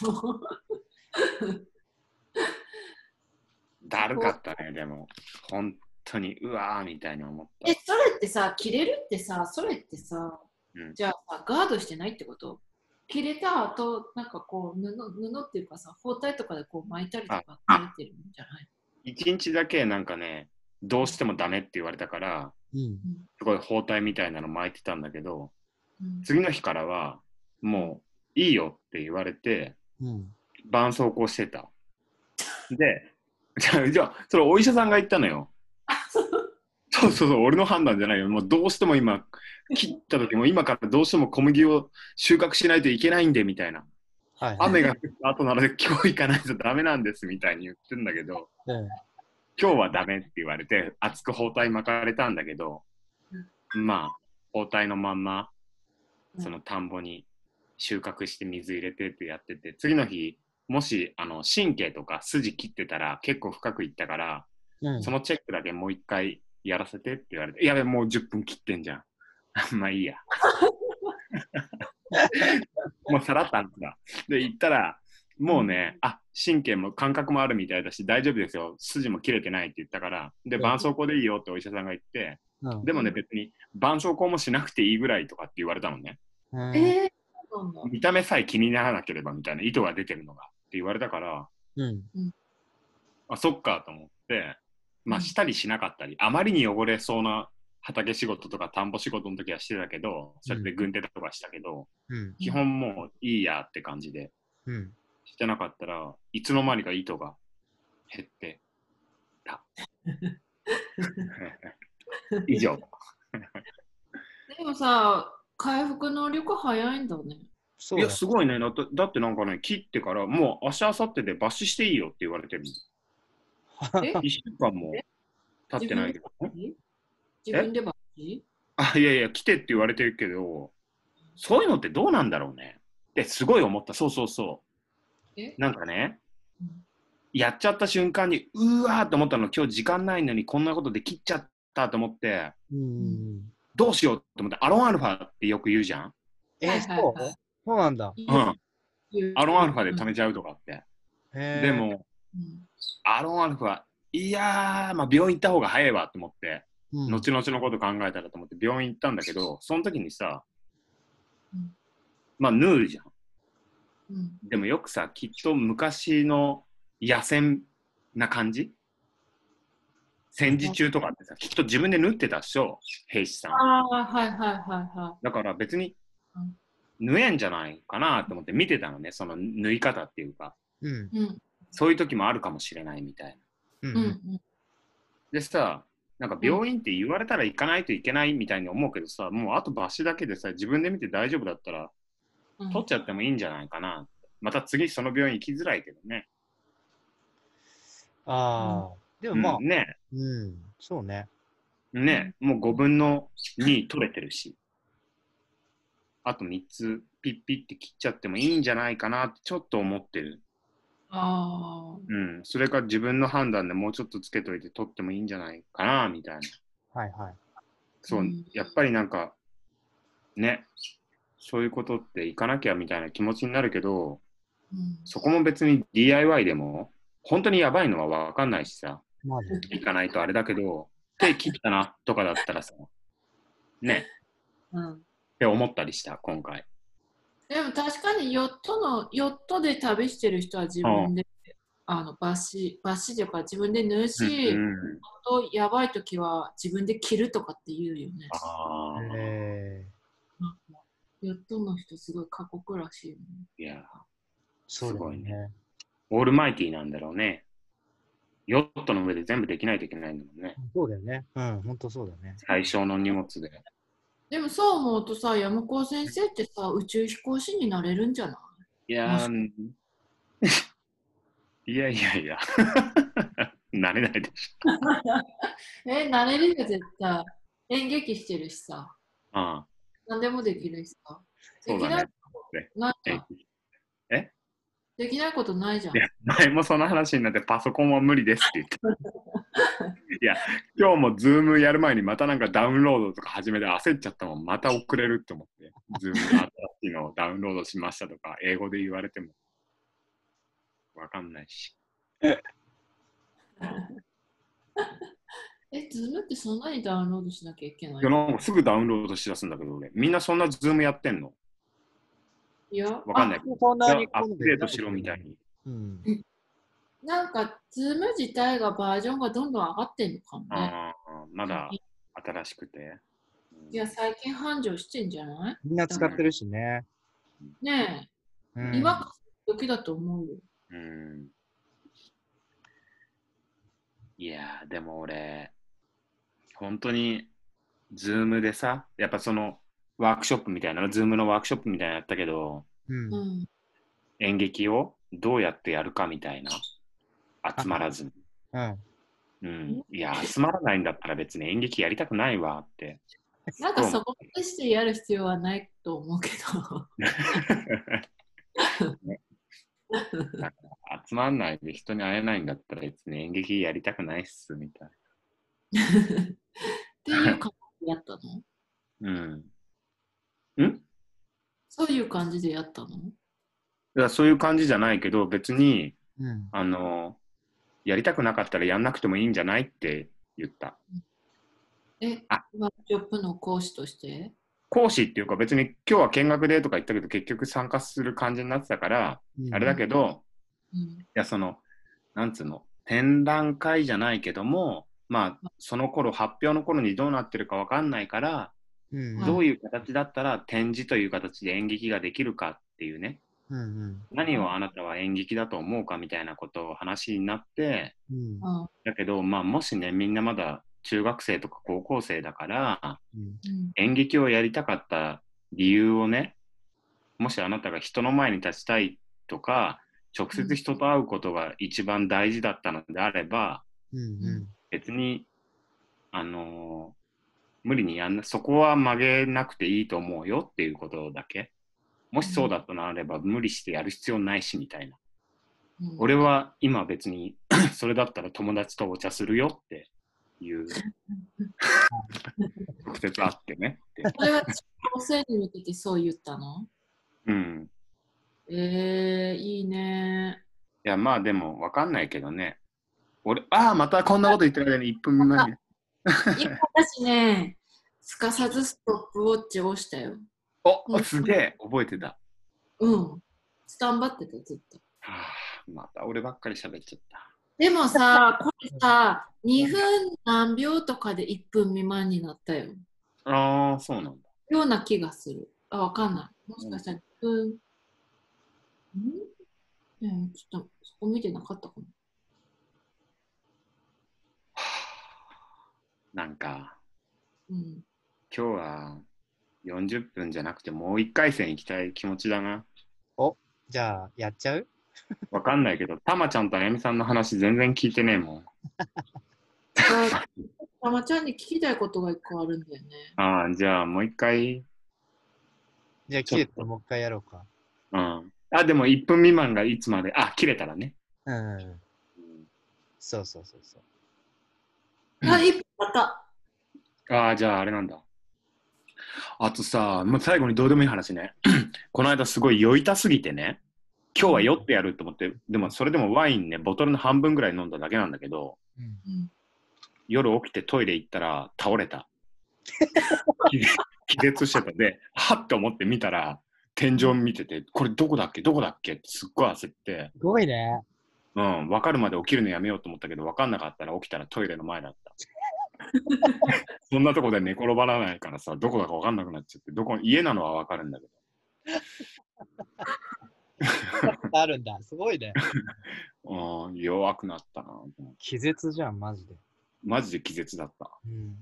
もうだるかったね、でも。ほん本当にうわーみたいに思った。え、それってさ、切れるってさ、それってさ、うん、じゃあガードしてないってこと？切れた後、なんかこう 布, 布っていうかさ、包帯とかでこう巻いたりとかってるんじゃない？一日だけなんかね、どうしてもダメって言われたから、うん、すごい包帯みたいなの巻いてたんだけど、うん、次の日からはもういいよって言われて、うん、絆創膏してた。でじゃあそれお医者さんが言ったのよ。そうそうそう、俺の判断じゃないよ。もうどうしても今切った時も今からどうしても小麦を収穫しないといけないんでみたいな、はいはい、雨が降った後なので今日行かないとダメなんですみたいに言ってんだけど、うん、今日はダメって言われて厚く包帯巻かれたんだけど、まあ包帯のまんまその田んぼに収穫して水入れてってやってて、次の日もしあの神経とか筋切ってたら結構深くいったから、うん、そのチェックだけもう一回やらせてって言われて、やべもうじゅっぷん切ってんじゃんまあいいやもうさらったんだで行ったらもうね、うん、あ神経も感覚もあるみたいだし大丈夫ですよ、筋も切れてないって言ったから、で絆創膏でいいよってお医者さんが言って、うん、でもね別に絆創膏もしなくていいぐらいとかって言われたのね、うん、えー見た目さえ気にならなければみたいな、糸が出てるのがって言われたから、うん、あそっかと思って、まあ、したりしなかったり、あまりに汚れそうな畑仕事とか田んぼ仕事の時はしてたけど、それで軍手とかしたけど、うん、基本もういいやって感じで、うん、してなかったらいつの間にか糸が減ってた以上でもさ回復能力早いんだね。そうだ、いやすごいね。だって、だってなんかね、切ってからもう明日明後日で抜歯していいよって言われてる。いっしゅうかんも経ってないけどね。自分で抜歯？あ、いやいや、来てって言われてるけど、そういうのってどうなんだろうねってすごい思った。そうそうそう。え？なんかね、やっちゃった瞬間にうわーと思ったの。今日時間ないのにこんなことで切っちゃったと思って。うん、どうしようと思って、アロンアルファってよく言うじゃん。えー、そうそうなんだ。うん。アロンアルファで止めちゃうとかって。うん、でも、うん、アロンアルファ、いやー、まあ、病院行った方が早いわと思って、うん、後々のこと考えたらと思って病院行ったんだけど、その時にさ、うん、まあ、縫うじゃん。うん、でもよくさ、きっと昔の野戦な感じ？戦時中とかってさ、きっと自分で縫ってたっしょ、兵士さん。ああ、はいはいはいはい。だから別に縫えんじゃないかなと思って見てたのね、その縫い方っていうか、うん、そういう時もあるかもしれないみたいな。うんうん、でさ、なんか病院って言われたら行かないといけないみたいに思うけどさ、もうあと抜歯だけでさ、自分で見て大丈夫だったら取っちゃってもいいんじゃないかな。また次その病院行きづらいけどね。ああ。うん、でもまあ、うん、ね、うん、そうね。ね、もうごぶんのに取れてるし、あとみっつピッピッって切っちゃってもいいんじゃないかなってちょっと思ってる。ああ。うん、それか自分の判断でもうちょっとつけといて取ってもいいんじゃないかなみたいな。はいはい。そう、うん、やっぱりなんか、ね、そういうことっていかなきゃみたいな気持ちになるけど、うん、そこも別に ディーアイワイ でも、本当にやばいのは分かんないしさ、行かないとあれだけど、手切ったなとかだったらさ、ね、うん、って思ったりした、今回。でも確かにヨットの、ヨットで旅してる人は自分で、うん、あのバシ、バシとか自分で縫うし、うんうん、本当やばいときは自分で着るとかって言うよね。あー、へー。ヨットの人すごい過酷らしいよね。いやー、すごいね。オールマイティーなんだろうね。ヨットの上で全部できないといけないんだもんね。そうだよね。うん、ほんとそうだね。最小の荷物で。でもそう思うとさ、山高先生ってさ、宇宙飛行士になれるんじゃない？いやー、いやいやいや、なれないでしょ。え、なれるよ、絶対。演劇してるしさ。ああ。何でもできるしさ。そうだね。なんか。え？できないことないじゃん。いや、前もその話になってパソコンは無理ですって言っていや、今日もズームやる前にまたなんかダウンロードとか始めて焦っちゃったもん。また遅れるって思ってズームの新しいのをダウンロードしましたとか英語で言われてもわかんないしえ、ズームってそんなにダウンロードしなきゃいけない？いや、なんかすぐダウンロードしだすんだけど俺。みんなそんなズームやってんの？いや、わかんない。アップデートしろみたいに。うん、なんか、ズーム自体がバージョンがどんどん上がってんのかもね。ああ、まだ新しくて。いや、最近繁盛してんじゃない？みんな使ってるしね。ねえ、うん、違和感の時だと思うよ。うん。いやー、でも俺、本当に、ズームでさ、やっぱその、ワークショップみたいな、ズームのワークショップみたいなのやったけど、うん、演劇をどうやってやるかみたいな、集まらずに、うん、うん、いや、つまらないんだったら別に演劇やりたくないわって。なんかそこまでしてやる必要はないと思うけど。ね、なんか集まんないで人に会えないんだったら別に演劇やりたくないっすみたいな。っていう感じでやったの？うん。ん？そういう感じでやったの？いや、そういう感じじゃないけど別に、うん、あのやりたくなかったらやんなくてもいいんじゃないって言った。え、あ、ワークショップの講師として？講師っていうか別に今日は見学でとか言ったけど結局参加する感じになってたから、うん、あれだけど、うん、いやそのなんつうの展覧会じゃないけどもまあその頃発表の頃にどうなってるかわかんないから、うん、どういう形だったら展示という形で演劇ができるかっていうね、うんうん、何をあなたは演劇だと思うかみたいなことを話になって、うん、だけどまあもしねみんなまだ中学生とか高校生だから、うん、演劇をやりたかった理由をね、もしあなたが人の前に立ちたいとか直接人と会うことが一番大事だったのであれば、うんうん、別にあの無理にやんなそこは曲げなくていいと思うよっていうことだけ、もしそうだとなれば無理してやる必要ないしみたいな、うん、俺は今別にそれだったら友達とお茶するよっていう直接あってねってそれは中高生に向けてそう言ったの？うんえー、いいね。いやまあでもわかんないけどね俺、ああまたこんなこと言ってる間にいっぷんまえに今私ね、すかさずストップウォッチを押したよ。お、うん、すげえ覚えてた。うんスタンバってたずっと。はあ、また俺ばっかり喋っちゃった。でもさ、これさ、にふんなんびょうとかでいっぷんみまんになったよ。ああ、そうなんだ。ような気がする。あ、わかんない。もしかしたらいっぷん、ん？ねえ、ちょっとそこ見てなかったかも。なんか、うん、今日はよんじゅっぷんじゃなくてもういっかいせん行きたい気持ちだな。お、じゃあやっちゃう？わかんないけど、たまちゃんとあやみさんの話全然聞いてねえもん。たまちゃんに聞きたいことが一個あるんだよね。ああ、じゃあもう一回。じゃあ切れてもう一回やろうか。うん。あ、でもいっぷんみまんがいつまで、あ、切れたらね。うん。うん、そうそうそうそう。あ、いっぷんまた。ああ、じゃああれなんだ。あとさ、もう最後にどうでもいい話ね。この間すごい酔いたすぎてね。今日は酔ってやると思って、でもそれでもワインね、ボトルの半分ぐらい飲んだだけなんだけど、うん、夜起きてトイレ行ったら倒れた。気絶してたで、はって思って見たら、天井見てて、これどこだっけどこだっけってすっごい焦って。すごいね。うん、分かるまで起きるのやめようと思ったけど、分かんなかったら起きたらトイレの前だった。そんなとこで寝転ばらないからさ、どこだか分かんなくなっちゃって、どこ家なのは分かるんだけど。あるんだ、すごいね。うん、弱くなったな。気絶じゃん、マジで。マジで気絶だった。うん、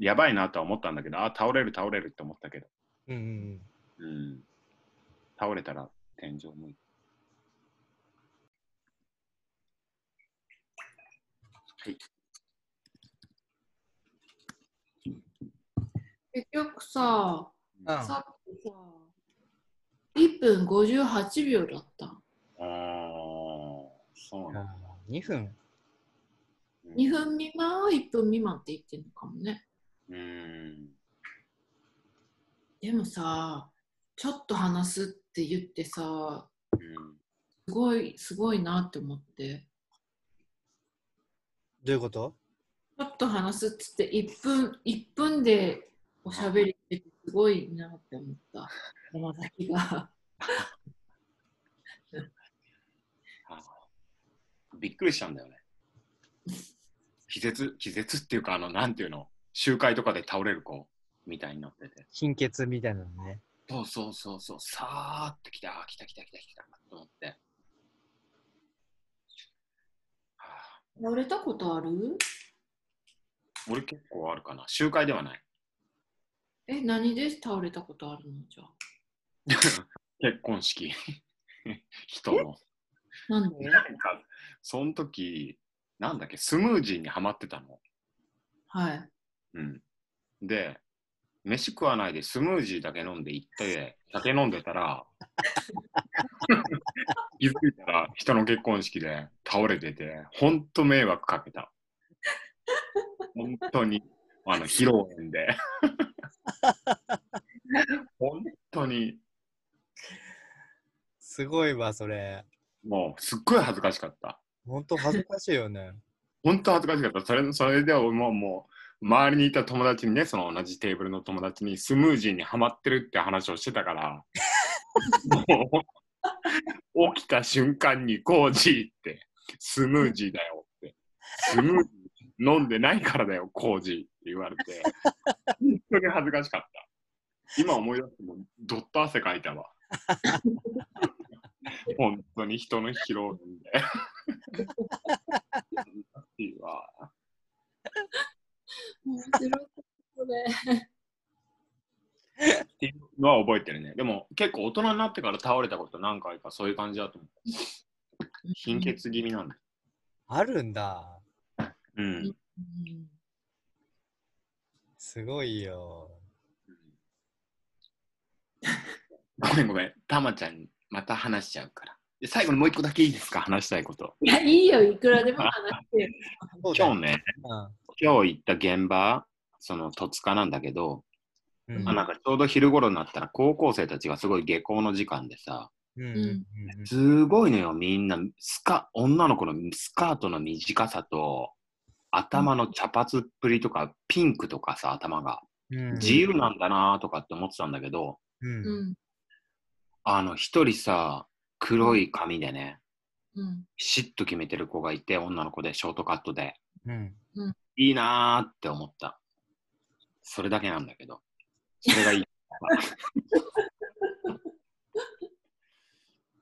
やばいなとは思ったんだけど、あ、倒れる、倒れるって思ったけど。うんうん、うん。倒れたら天井向いて。はい。結局さ、うん、さっきさ、いっぷんごじゅうはちびょうだった。ああ、そうなんだ。にふん。にふんみまんはいっぷんみまんって言ってるのかもね。うーん。でもさ、ちょっと話すって言ってさ、うん、すごい、すごいなって思って。どういうこと？ちょっと話すっつっていっぷん、いっぷんでおしゃべりってすごいなって思った。山崎がびっくりしたんだよね。気絶、気絶っていうか、あの、なんていうの、集会とかで倒れる子みたいになってて、貧血みたいなのね。そうそうそうそう、さーってきた、来た来た来た来たと思って。倒れたことある？俺結構あるかな。集会ではない。え、何で倒れたことあるの？じゃあ結婚式人のなんで？なんかその時なんだっけ、スムージーにハマってたの。はい。うん。で、飯食わないでスムージーだけ飲んで行って、酒飲んでたら、気づいたら人の結婚式で倒れてて、ほんと迷惑かけた。ほんとに、あの、披露宴で。ほんとに。すごいわ、それ。もう、すっごい恥ずかしかった。ほんと恥ずかしいよね。ほんと恥ずかしかった。それ、それではもう、もう、周りにいた友達にね、その同じテーブルの友達にスムージーにハマってるって話をしてたからもう起きた瞬間にコージーってスムージーだよって、スムージー飲んでないからだよコージーって言われて本当に恥ずかしかった。今思い出してもどっと汗かいたわ本当に人の披露宴でいいわ面白かったねっていうのは覚えてるね。でも結構大人になってから倒れたこと何回かそういう感じだと思う。貧血気味なんだ。あるんだ。うん。すごいよ。ごめんごめん。たまちゃんにまた話しちゃうから。最後にもう一個だけいいですか、話したいこと。いや、いいよ、いくらでも話してる。今日ね、うん、今日行った現場、その戸塚なんだけど、うん、まあなんかちょうど昼頃になったら高校生たちがすごい下校の時間でさ、うん、すごいのよ、みんなスカ、女の子のスカートの短さと、頭の茶髪っぷりとか、ピンクとかさ、頭が、うん、自由なんだなとかって思ってたんだけど、うん、あの、一人さ、黒い髪でね、うん、ピシッと決めてる子がいて、女の子でショートカットで、うん、いいなーって思った。それだけなんだけど、それがいい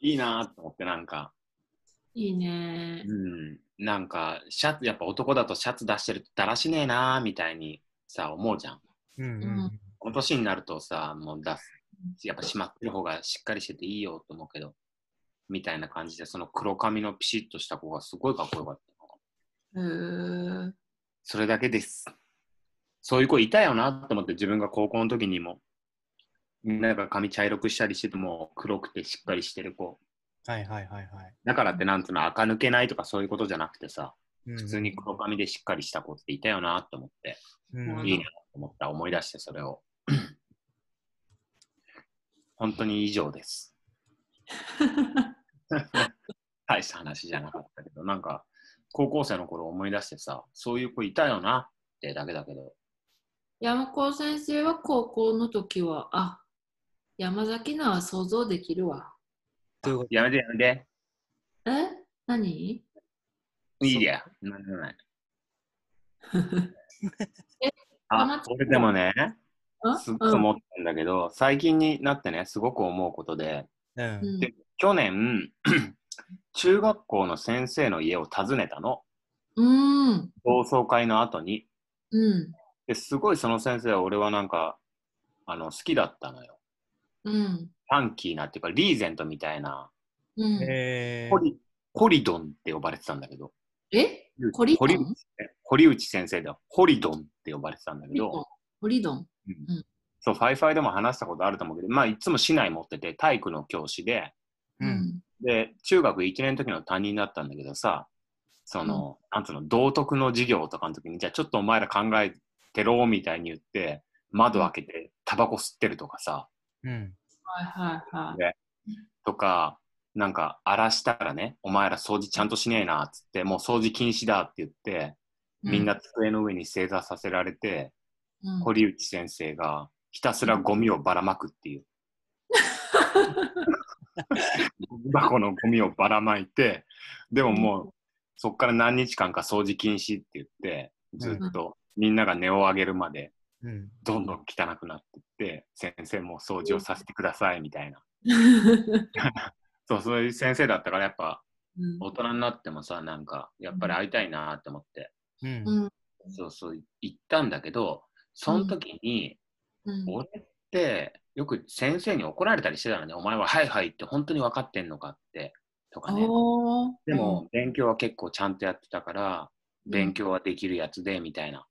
いいなーって思って、なんかいいねー、うん、なんかシャツ、やっぱ男だとシャツ出してるとだらしねえなーみたいにさ思うじゃん、うんうん、この年になるとさ、もう出す、やっぱしまってる方がしっかりしてていいよと思うけどみたいな感じで、その黒髪のピシッとした子がすごいかっこよかった。へー。それだけです。そういう子いたよなと思って、自分が高校の時にも、みんなが髪茶色くしたりしてても黒くてしっかりしてる子。はいはいはいはい。だからってなんつうの、垢抜けないとかそういうことじゃなくてさ、うん、普通に黒髪でしっかりした子っていたよなと思って、うん、いいなと思った、思い出してそれを。本当に以上です。大した話じゃなかったけど、なんか高校生の頃思い出してさ、そういう子いたよなってだけだけど、山高先生は高校の時は、あ、山崎菜は想像できるわ。やめてやめて。え、何？いいや、なんでもない。え、あ、俺でもね、すごく思ったんだけど、うん、最近になってね、すごく思うことで、うん、で去年中学校の先生の家を訪ねたの、うん、同窓会の後に、うん、ですごいその先生は俺はなんかあの好きだったのよ、うん、ファンキーなっていうかリーゼントみたいな、うん、コリ、コリドンって呼ばれてたんだけど、え？コリドン？堀内先生ではホリドンって呼ばれてたんだけど、ホリドン、うん、そう、ファイファイでも話したことあると思うけど、まあいつも市内持ってて、体育の教師で、うん、で中学いちねんの時の担任だったんだけどさ、その、うん、なんつうの、道徳の授業とかの時に、じゃあちょっとお前ら考えてろみたいに言って窓開けてタバコ吸ってるとかさ、うん、はいはいはい、とかなんか荒らしたらね、お前ら掃除ちゃんとしねえなっつって、もう掃除禁止だって言ってみんな机の上に正座させられて、うん、堀内先生がひたすらゴミをばらまくっていうゴミ箱のゴミをばらまいて、でももうそっから何日間か掃除禁止って言ってずっとみんなが音を上げるまでどんどん汚くなってって、うん、先生も掃除をさせてくださいみたいなそう、そういう先生だったから、やっぱ大人になってもさ、なんかやっぱり会いたいなって思って、うん、そうそう行ったんだけど、その時に、うんうん、俺ってよく先生に怒られたりしてたのね。お前ははいはいって本当に分かってんのかってとかね。でも勉強は結構ちゃんとやってたから、うん、勉強はできるやつでみたいな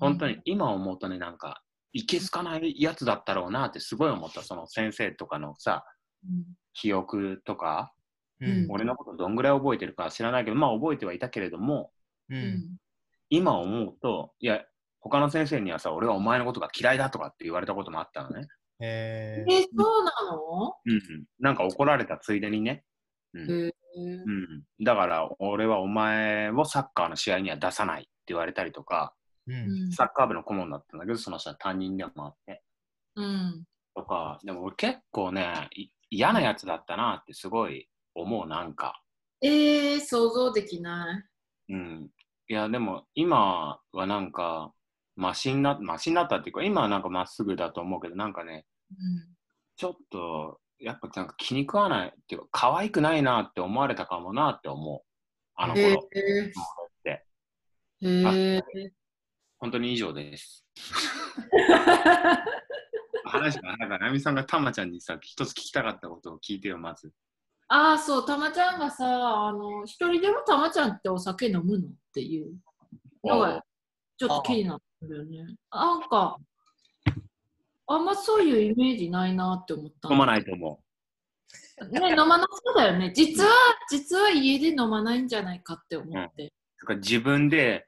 本当に今思うとね、なんかいけすかないやつだったろうなってすごい思った。その先生とかのさ、うん、記憶とか、うん、俺のことどんぐらい覚えてるか知らないけど、まあ覚えてはいたけれども、うん、今思うと、いや他の先生にはさ、俺はお前のことが嫌いだとかって言われたこともあったのね。へえ、そうなの？うんうん、なんか怒られたついでにね、うんへうん、だから俺はお前をサッカーの試合には出さないって言われたりとか、うん、サッカー部の顧問だったんだけどその人は担任でもあって、うん、とか。でも俺結構ね嫌なやつだったなってすごい思う。なんかえー、想像できない、うん、いやでも今はなんかマシになったっていうか今はなんかまっすぐだと思うけどなんかね、うん、ちょっとやっぱなんか気に食わないっていうか可愛くないなって思われたかもなって思うあの頃って、えーえー、本当に以上です話がなんかナミさんがたまちゃんにさ一つ聞きたかったことを聞いてよまず。ああそう、たまちゃんがさあの一人でもたまちゃんってお酒飲むのっていうのがちょっと気になったんだよね。なんかあんまそういうイメージないなって思った。飲まないと思う。ね、飲まなそうだよね。実は、うん、実は家で飲まないんじゃないかって思って。うん、だから自分で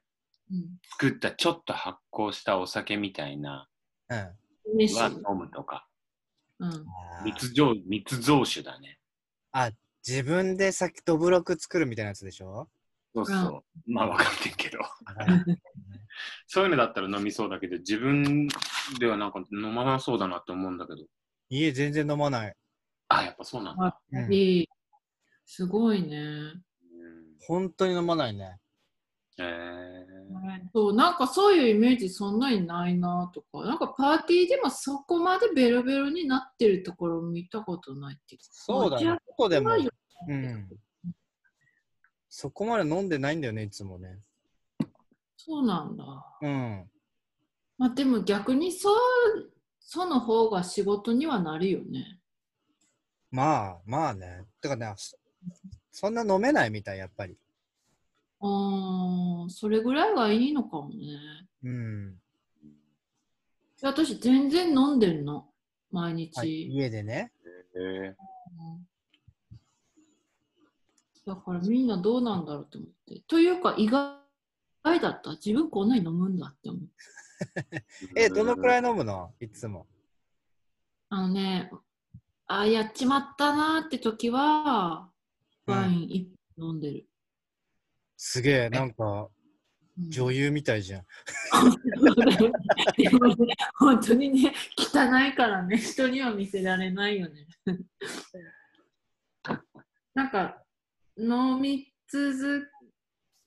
作ったちょっと発酵したお酒みたいな、うん、は飲むとか。うん、密造密造酒だね。あ、自分でさっきどぶろく作るみたいなやつでしょ？そうそう。うん、まあ分かってんけど。そういうのだったら飲みそうだけど、自分ではなんか飲まなそうだなって思うんだけど。いえ、全然飲まない。あ、やっぱそうなんだ。うん、すごいね、うん。本当に飲まないね。へ、えー。そう、なんかそういうイメージそんなにないなとか、なんかパーティーでもそこまでベロベロになってるところ見たことないって。そうだね。どこでも。うん。そこまで飲んでないんだよね、いつもね。そうなんだ。うん。まあでも逆にそう、その方が仕事にはなるよね。まあ、まあね。てかね、そんな飲めないみたい、やっぱり。ああ、それぐらいがいいのかもね。うん。私、全然飲んでるの。毎日。はい、家でね。へえ。だからみんなどうなんだろうと思って。というか、意外意外だった。自分こんなに飲むんだって思う。え、どのくらい飲むの？いつも。あのね、あ、やっちまったなって時は、ワイン一本飲んでる。うん、すげえ、なんか、うん、女優みたいじゃん。本当にね、汚いからね、人には見せられないよね。なんか、飲み続け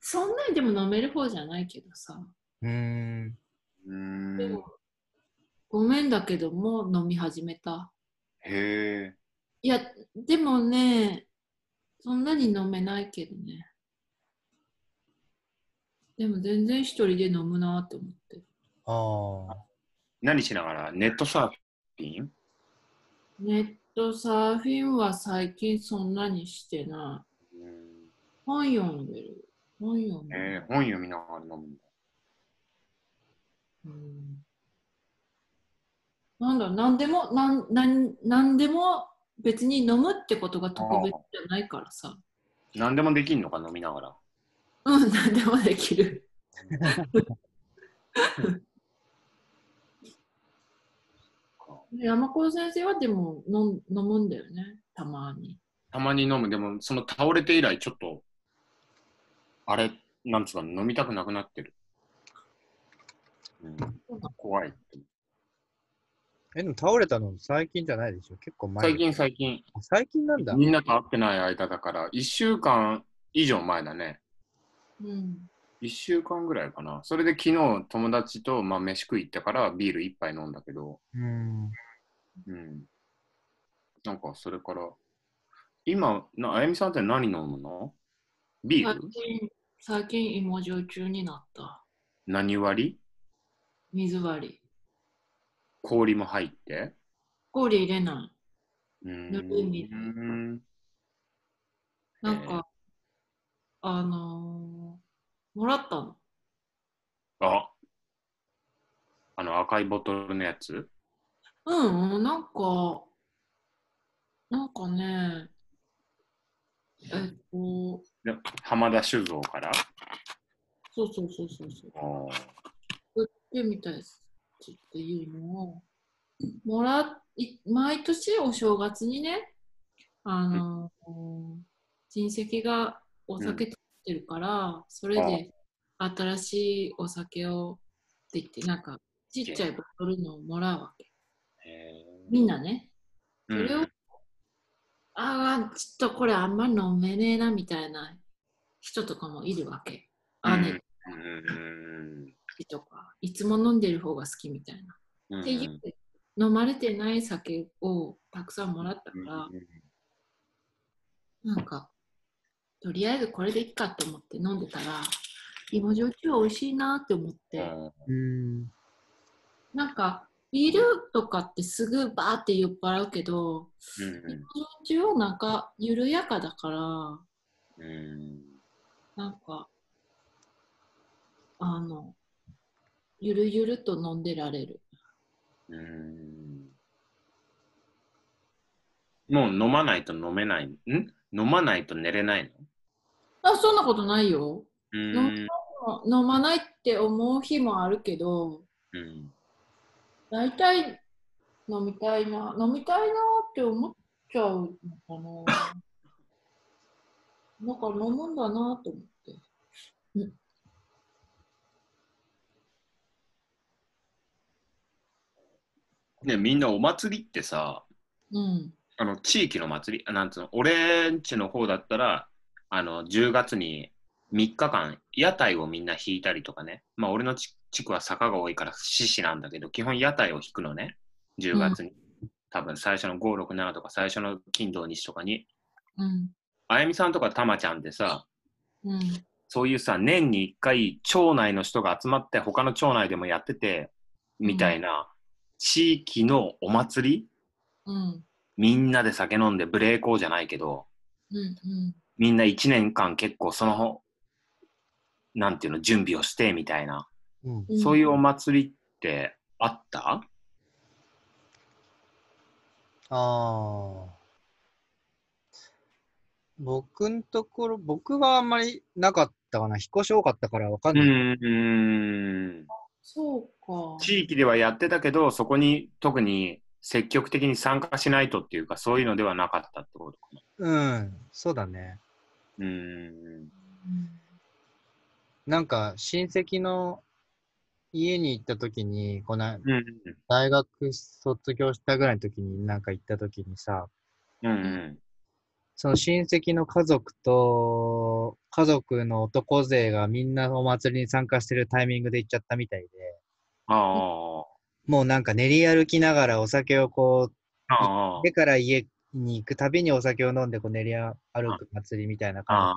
そんなにでも飲める方じゃないけどさ。うーん。うーん。でも、ごめんだけど、もう飲み始めた。へえ。いや、でもね、そんなに飲めないけどね。でも全然一人で飲むなって思って。ああ。何しながら？ネットサーフィン？ネットサーフィンは最近そんなにしてない。本読んでる。本読み、えー、本読みながら飲むんだ。うん。なんだろう、なんでも、なん、なん、なんでも別に飲むってことが特別じゃないからさ。なんでもできんのか、飲みながら。うん、なんでもできる。山高先生はでも飲、飲むんだよね、たまに。たまに飲む。でも、その倒れて以来ちょっとあれ、なんつうか飲みたくなくなってる。うん、怖いって。え、でも倒れたの最近じゃないでしょ？結構前。最近、最近。最近なんだ。みんなと会ってない間だから、いっしゅうかん以上前だね。うん。いっしゅうかんぐらいかな。それで昨日、友達と、まあ、飯食い行ったから、ビールいっぱい飲んだけど。うん。うん。なんか、それから、今、なあやみさんって何飲むの？ビール？最近芋焼酎になった。何割？水割り。氷も入って？氷入れない。ぬるい水。なんか、えー、あのー、もらったの。あ、あの赤いボトルのやつ？うん、なんか、なんかね、えっと、浜田酒造から？そうそうそうそうそう。売ってみたいですっていうのをもらい、毎年お正月にね、あの、うん、親戚がお酒作ってるから、うん、それで新しいお酒をって言ってなんかちっちゃいボトルのをもらうわけ。みんなね、それを、うん、ああちょっとこれあんまり飲めねえなみたいな人とかもいるわけ。姉とかいつも飲んでる方が好きみたいな。っていう飲まれてない酒をたくさんもらったから、なんかとりあえずこれでいいかと思って飲んでたら、芋焼酎美味しいなって思って、なんか。ビールとかってすぐバーって酔っ払うけど、うんうん、日中はなんか緩やかだから、うん、なんかあのゆるゆると飲んでられる、うん、もう飲まないと飲めないん飲まないと寝れないの？あ、そんなことないよ、うん、飲ま、飲まないって思う日もあるけど、うん、大体飲みたいな、飲みたいなって思っちゃうのかな。なんか飲むんだなと思って。うん、ね、みんなお祭りってさ、うん、あの地域の祭り、なんつうの、俺んちの方だったらあのじゅうがつにみっかかん屋台をみんな引いたりとかね、まあ俺のち地区は坂が多いから獅子なんだけど、基本屋台を引くのね、じゅうがつに、うん、多分最初のご、ろく、しちとか最初の金土日とかに、うん、あやみさんとかたまちゃんでさ、うん、そういうさ年にいっかい町内の人が集まって他の町内でもやっててみたいな、うん、地域のお祭り、うん、みんなで酒飲んで無礼講じゃないけど、うんうん、みんないちねんかん結構そのなんていうの準備をしてみたいな、うん、そういうお祭りってあった？ああ、僕んところ僕はあんまりなかったかな。引っ越し多かったからわかんない。うーん、そうか。地域ではやってたけど、そこに特に積極的に参加しないとっていうか、そういうのではなかったってことかな。うん、そうだね。うーん。なんか親戚の家に行ったときに、この大学卒業したぐらいのときになんか行ったときにさ、うんうん、その親戚の家族と家族の男勢がみんなお祭りに参加してるタイミングで行っちゃったみたいで、あもうなんか練り歩きながらお酒をこう、家から家に行くたびにお酒を飲んでこう練り歩く祭りみたいな感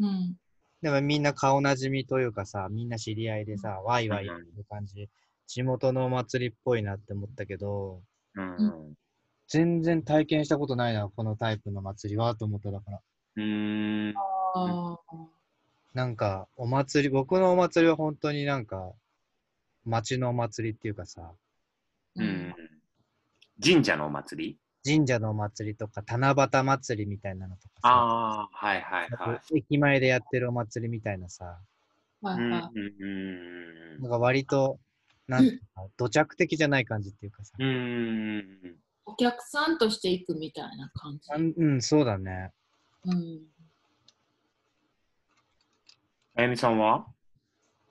じで、うんでもみんな顔なじみというかさ、みんな知り合いでさ、ワイワイやる感じ、うん、地元のお祭りっぽいなって思ったけど、うん、全然体験したことないな、このタイプの祭りはと思っただから。うーん、なんかお祭り、僕のお祭りは本当になんか町のお祭りっていうかさ、うん、神社のお祭り？神社のお祭りとか七夕祭りみたいなのとかさ、あー、はいはいはい、駅前でやってるお祭りみたいなさ、はいはい、なんか割となんか土着的じゃない感じっていうかさ、うん、お客さんとして行くみたいな感じ。うん、そうだね。うん、あやみさんは？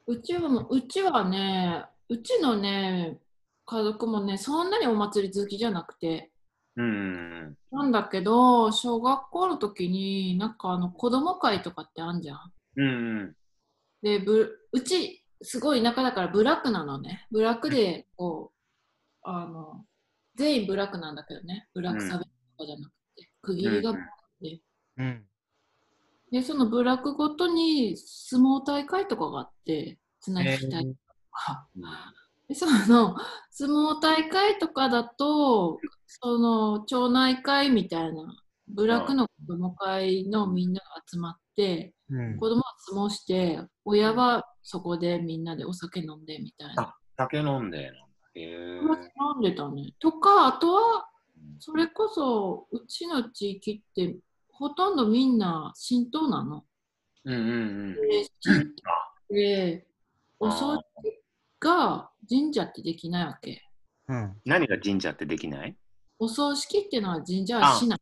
うちは、うちはね、うちのね家族もねそんなにお祭り好きじゃなくて、うん、なんだけど、小学校の時になんかあの子供会とかってあんじゃん、うん、でぶうちすごい田舎だからブラックなのね、ブラックでこう、うん、あの全員ブラックなんだけどね、ブラック差別とかじゃなくて区切りがあって、うんうん、でそのブラックごとに相撲大会とかがあって、綱引き大会とか、えーでその相撲大会とかだとその町内会みたいな部落の子ども会のみんなが集まって、うん、子どもは相撲して、親はそこでみんなでお酒飲んでみたいな。あ、酒飲んで。へえ。飲んでたね。とか、あとは、それこそうちの地域って、ほとんどみんな神道なの。うんうんうん。で、お掃除が神社ってできないわけ。うん、何が神社ってできない？お葬式っていうのは神社はしない。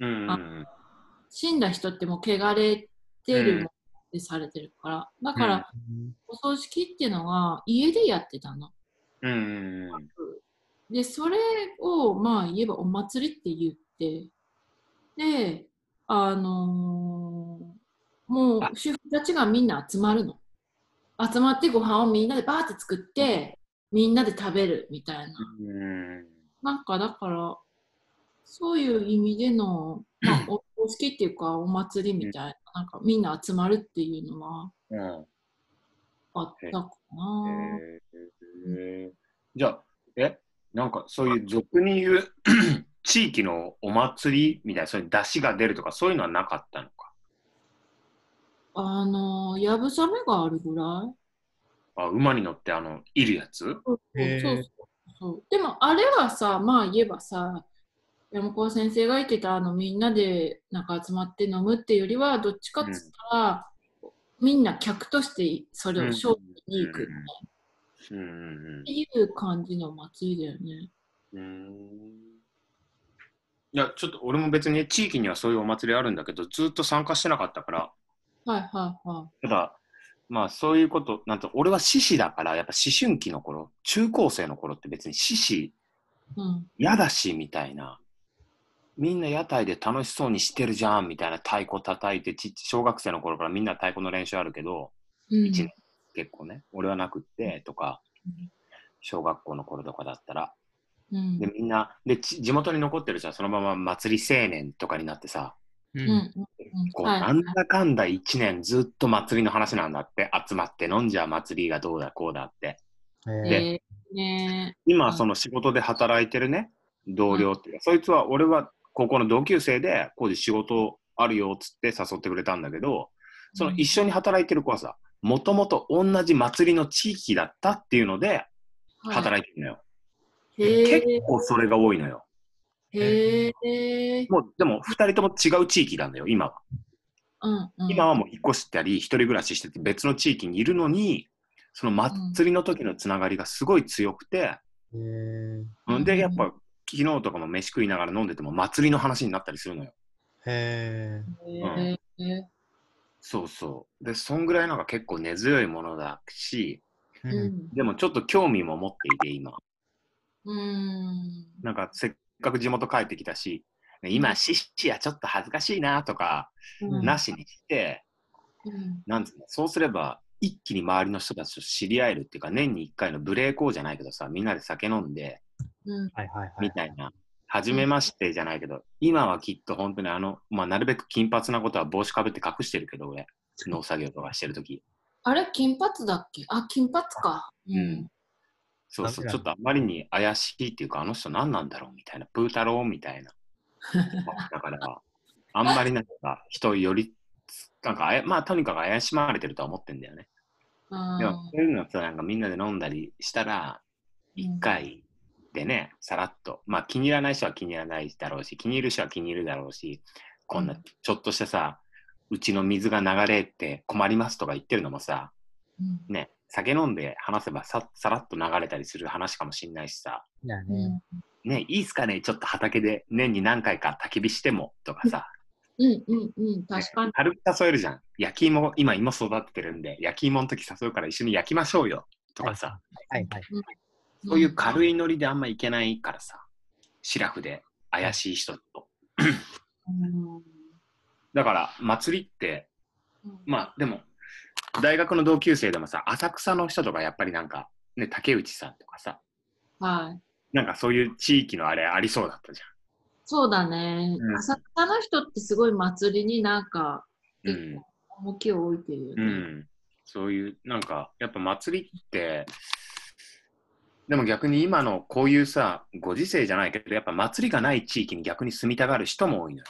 うんうん、死んだ人ってもう汚れてるものってされてるから、うん、だから、うん、お葬式っていうのは家でやってたの、うん、でそれをまあ言えばお祭りって言ってであのー、もう主婦たちがみんな集まるの集まってご飯をみんなでバーって作ってみんなで食べるみたいな、うん、なんかだからそういう意味での、まあ、お葬式っていうかお祭りみたいな、なんかみんな集まるっていうのはあったかな。うん、えーえー、じゃあ、え、なんかそういう俗に言う地域のお祭りみたいな、そういう出汁が出るとかそういうのはなかったのか。あの、やぶさめがあるぐらい。あ、馬に乗ってあのいるやつ。そうそうそう。でもあれはさ、まあ言えばさ。山川先生が言ってたあのみんなでなんか集まって飲むっていうよりはどっちかっつったら、うん、みんな客としてそれを勝負に行く、うんうん、っていう感じのお祭りだよね、うん、いやちょっと俺も別に地域にはそういうお祭りあるんだけどずっと参加してなかったからはいはいはいただまあそういうことなんと俺は獅子だからやっぱ思春期の頃中高生の頃って別に獅子、うん、やだしみたいなみんな屋台で楽しそうにしてるじゃんみたいな太鼓叩いてち小学生の頃からみんな太鼓の練習あるけど、うん、いちねん結構ね俺はなくってとか小学校の頃とかだったら、うん、でみんなで地元に残ってるじゃんそのまま祭り青年とかになってさ、うん、こうなんだかんだいちねんずっと祭りの話なんだって集まって飲んじゃ祭りがどうだこうだってで、えーね、今その仕事で働いてるね同僚って、うん、そいつは俺は高校の同級生でこういう仕事あるよっつって誘ってくれたんだけどその一緒に働いてる子はさもともと同じ祭りの地域だったっていうので働いてるのよ、はい、結構それが多いのよへえもうでもふたりとも違う地域なんだよ今は、うんうん、今はもう引っ越したり一人暮らししてて別の地域にいるのにその祭りの時のつながりがすごい強くて、うん、でやっぱ昨日とかも飯食いながら飲んでても祭りの話になったりするのよへえ、うん、そうそうでそんぐらいなんか結構根強いものだし、うん、でもちょっと興味も持っていて今うんなんかせっかく地元帰ってきたし今シシやちょっと恥ずかしいなとか、うん、なしにして、うん、なんつうのそうすれば一気に周りの人たちと知り合えるっていうか年にいっかいの無礼講じゃないけどさみんなで酒飲んでうん、みたいな初めましてじゃないけど、うん、今はきっと本当にあの、まあ、なるべく金髪なことは帽子かぶって隠してるけど俺農作業とかしてるときあれ金髪だっけあ金髪かうん、うん、そうそうちょっとあまりに怪しいっていうかあの人何なんだろうみたいなプー太郎みたいなだからあんまりなんか人よりなんかあやまあとにかく怪しまれてるとは思ってんだよねあでもそういうのとなんかみんなで飲んだりしたら一回、うんでね、さらっと、まあ、気に入らない人は気に入らないだろうし気に入る人は気に入るだろうしこんなちょっとしたさうちの水が流れて困りますとか言ってるのもさ、うんね、酒飲んで話せば さ, さらっと流れたりする話かもしんないしさ、ねね、いいっすかねちょっと畑で年に何回か焚き火してもとかさうんうんうん確かに軽く誘えるじゃん焼き芋今芋育ててるんで焼き芋の時誘うから一緒に焼きましょうよとかさ、はいはいはいうんそういう軽いノリであんまいけないからさ、シラフで怪しい人とだから祭りってまあでも大学の同級生でもさ浅草の人とかやっぱりなんかね竹内さんとかさ、はい、なんかそういう地域のあれありそうだったじゃんそうだね、うん、浅草の人ってすごい祭りになんか結構重きを置いてるよね、うんうん、そういうなんかやっぱ祭りってでも逆に今のこういうさご時世じゃないけどやっぱ祭りがない地域に逆に住みたがる人も多いのよ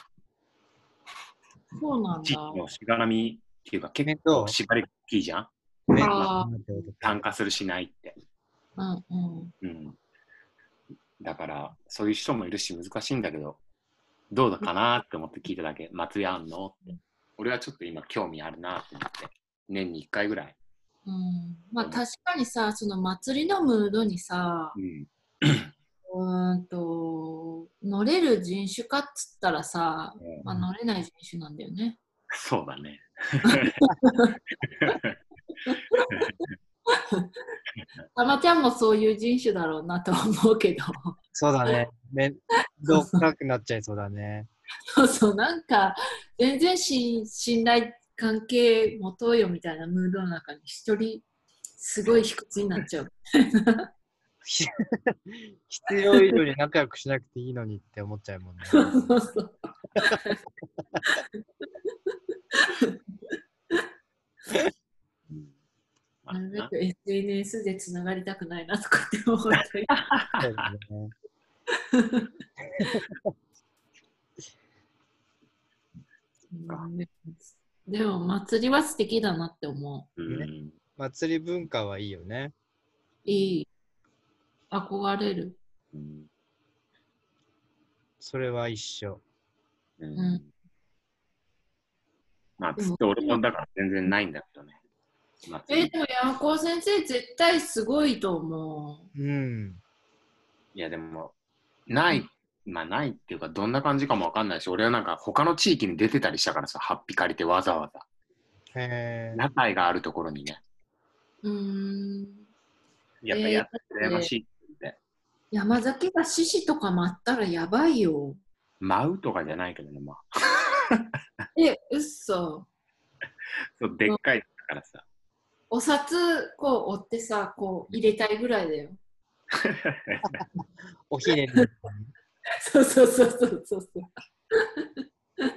そうなんだ。地域のしがらみっていうか、結構しがりが大きいじゃん、ね、参加するしないって、うんうんうん、だからそういう人もいるし難しいんだけど、どうだかなって思って聞いただけ。祭りあんのって、俺はちょっと今興味あるなって思って年にいっかいぐらい、うん、まあ確かにさ、その祭りのムードにさ、うん、うんと乗れる人種かっつったらさ、うん、まあ、乗れない人種なんだよね。そうだね。たまちゃんもそういう人種だろうなと思うけど。そうだね。面倒くさくなっちゃいそうだね。そうそう、なんか全然し信頼関係持とうよみたいなムードの中に一人すごい卑屈になっちゃう。必要以上に仲良くしなくていいのにって思っちゃうもんね。そうそうそう。なるべく エスエヌエス でつながりたくないなとかって思って。でも祭りは素敵だなって思う、うん、祭り文化はいいよね。いい、憧れる、うん、それは一緒、うんうん、まあずっと俺もだから全然ないんだけどね。えー、でも山高先生絶対すごいと思う、うん、いやでもない、まあないっていうか、どんな感じかもわかんないし、俺はなんか他の地域に出てたりしたからさ、はっぴ借りてわざわざ仲居があるところにね。うーん、やっぱやって羨ましいって。山崎が獅子とか舞ったらやばいよ。舞うとかじゃないけどね、まあえ、うっそ。そうでっかいからさ、お札こう折ってさ、こう入れたいぐらいだよ。おひねり。そうそうそうそうそうそう。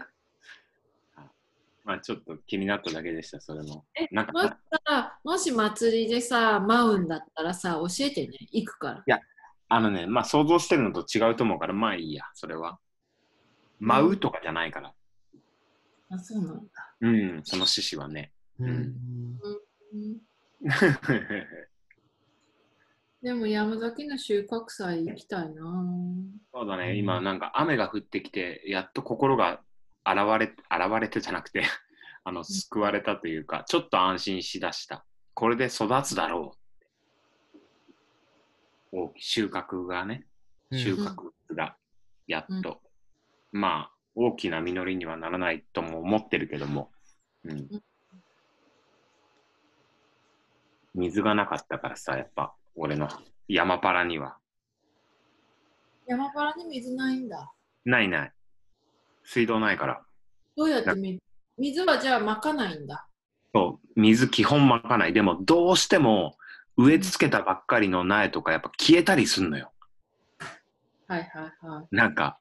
まあちょっと気になっただけでした、それも。え、なんかもしさ、もし祭りでさ、舞うんだったらさ、教えてね、行くから。いや、あのね、まあ想像してるのと違うと思うから、まあいいや、それは。舞うとかじゃないから。うん、あ、そうなんだ。うん、その趣旨はね。うん。うんうん、でも山崎の収穫祭行きたいな。そうだね、うん、今なんか雨が降ってきて、やっと心が現れ、現れてじゃなくてあの救われたというか、ちょっと安心しだした。これで育つだろう。大きい収穫がね、収穫がやっと、うん、まあ大きな実りにはならないとも思ってるけども、うん、水がなかったからさ、やっぱ俺の山パラには。山パラに水ないんだ。ないない。水道ないから。どうやって水、水はじゃあまかないんだ。そう、水基本まかない。でもどうしても植え付けたばっかりの苗とかやっぱ消えたりすんのよ。はいはいはい。なんか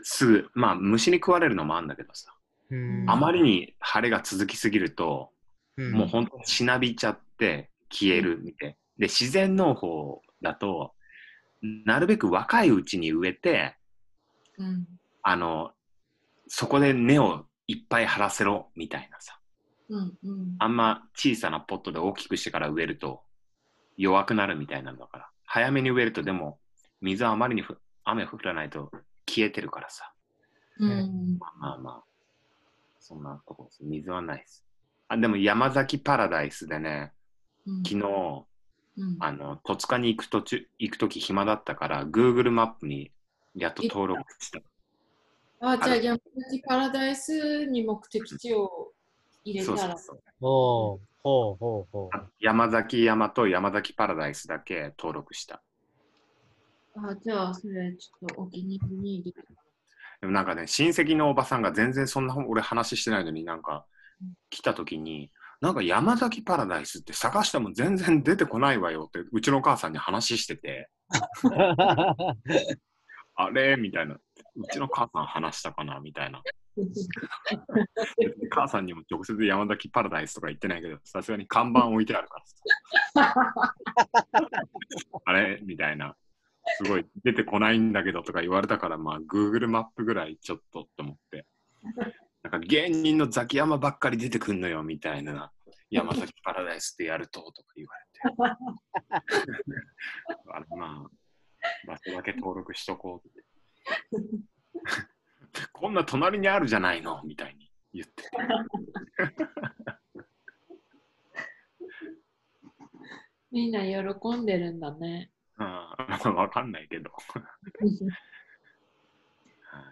すぐ、まあ虫に食われるのもあるんだけどさ、あまりに晴れが続きすぎると、うん、もうほんとしなびちゃって消えるみたいな。うん、で自然農法だとなるべく若いうちに植えて、うん、あのそこで根をいっぱい張らせろみたいなさ、うんうん、あんま小さなポットで大きくしてから植えると弱くなるみたいなんだから、早めに植えると。でも水はあまりにふ雨降らないと消えてるからさ、うん、まあまあ、まあ、そんなとこです。水はないです。あ、でも山崎パラダイスでね、昨日、うんうん、あの戸塚に行く途中、行くとき暇だったから Google マップにやっと登録した。ああ、じゃあ山崎パラダイスに目的地を入れたら、そうそうそう、ほうほうほうほう、山崎山と山崎パラダイスだけ登録した。ああ、じゃあそれちょっとお気に入り。でもなんかね、親戚のおばさんが全然そんな俺話してないのに、なんか来たときになんか山崎パラダイスって探しても全然出てこないわよってうちのお母さんに話しててあれみたいな、うちの母さん話したかなみたいな母さんにも直接山崎パラダイスとか言ってないけど、さすがに看板置いてあるからあれみたいな、すごい出てこないんだけどとか言われたから、まあ Google マップぐらいちょっとって思って、なんか芸人のザキヤマばっかり出てくんのよみたいな、山崎パラダイスでやるととか言われてあれ、まあ場所だけ登録しとこうってこんな隣にあるじゃないのみたいに言ってみんな喜んでるんだね。ああ、わかんないけど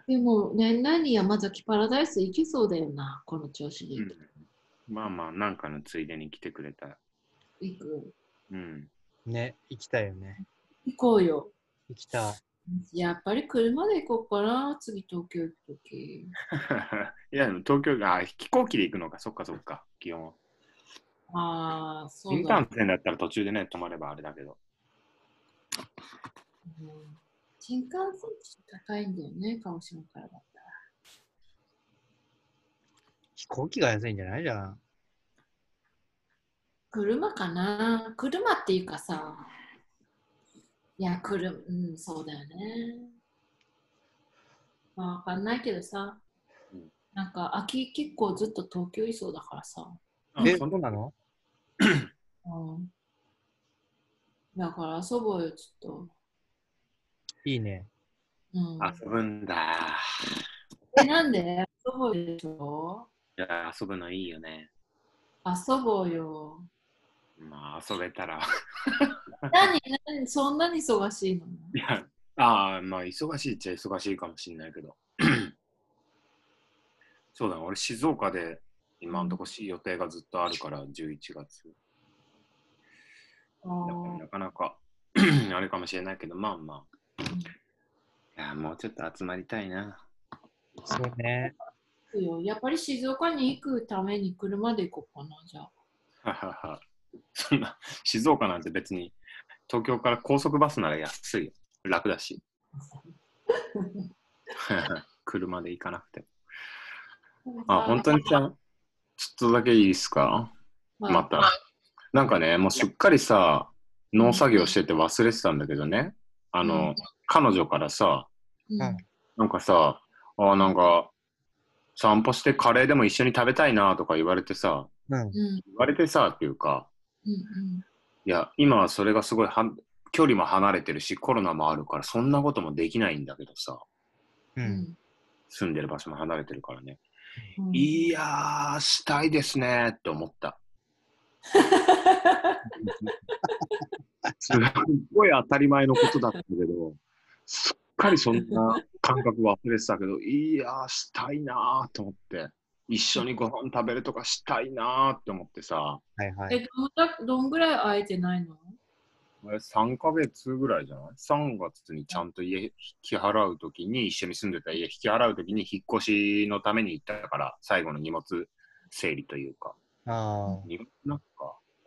でも年内に山崎パラダイス行きそうだよな、この調子で、うん、まあまあ、なんかのついでに来てくれたら行く。うんね、行きたいよね。行こうよ。行きたい。やっぱり車で行こうかな、次東京行くときいや、東京が飛行機で行くのか、そっかそっか、気温。ああ、そうだ、ね、新幹線だったら途中でね、止まればあれだけど、うん、新幹線高いんだよね、鹿児島からだったら。飛行機が安いんじゃないじゃん。車かな、車っていうかさ、いや、車、うん、そうだよね。まあ、わかんないけどさ、うん、なんか秋結構ずっと東京いそうだからさ。え、本当なの？うん。だから遊ぼうよ、ちょっと。いいね。うん。遊ぶんだ。え、なんで？遊ぼうでしょ？いや、遊ぶのいいよね。遊ぼうよ。まあ、遊べたら。何、何、そんなに忙しいの？いや、ああ、まあ、忙しいっちゃ忙しいかもしれないけど。そうだ、俺、静岡で今のとこ予定がずっとあるから、じゅういちがつ。なかなかあれかもしれないけど、まあまあ。いや、もうちょっと集まりたいな。そうね。やっぱり静岡に行くために車で行こうかな、じゃあ。ははは。そんな、静岡なんて別に東京から高速バスなら安いよ。楽だし。車で行かなくても。あ、本当にさ、ちょっとだけいいですか？はい、また。なんかね、もうすっかりさ、農作業してて忘れてたんだけどね、あの、うん、彼女からさ、うん、なんかさ、あ、なんか、散歩してカレーでも一緒に食べたいなとか言われてさ、うん、言われてさっていうか、うんうん、いや、今はそれがすごいは、距離も離れてるし、コロナもあるから、そんなこともできないんだけどさ、うん、住んでる場所も離れてるからね、うん、いやー、したいですねーって思った。すごい当たり前のことだったけど、すっかりそんな感覚忘れてたけど、いやーしたいなーと思って、一緒にご飯食べるとかしたいなーと思ってさ、はいはい、え、どんぐらい会えてないの？さんかげつぐらいじゃない？さんがつにちゃんと家引き払うときに、一緒に住んでた家引き払うときに引っ越しのために行ったから、最後の荷物整理というか。あなんか、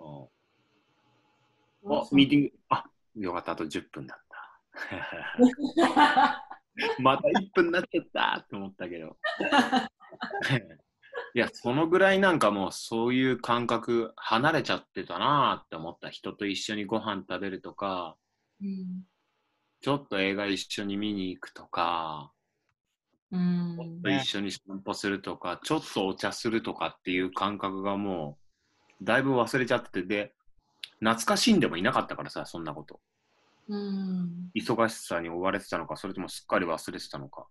ああ、ミーティング、あ、よかった、あとじゅっぷんだった。またいっぷんになっちゃったって思ったけど。いや、そのぐらいなんかもうそういう感覚離れちゃってたなって思った。人と一緒にご飯食べるとか、うん、ちょっと映画一緒に見に行くとか、うんね、ちょっと一緒に散歩するとか、ちょっとお茶するとかっていう感覚がもうだいぶ忘れちゃってて、で懐かしんでもいなかったからさ、そんなこと。うん、忙しさに追われてたのか、それともすっかり忘れてたのか、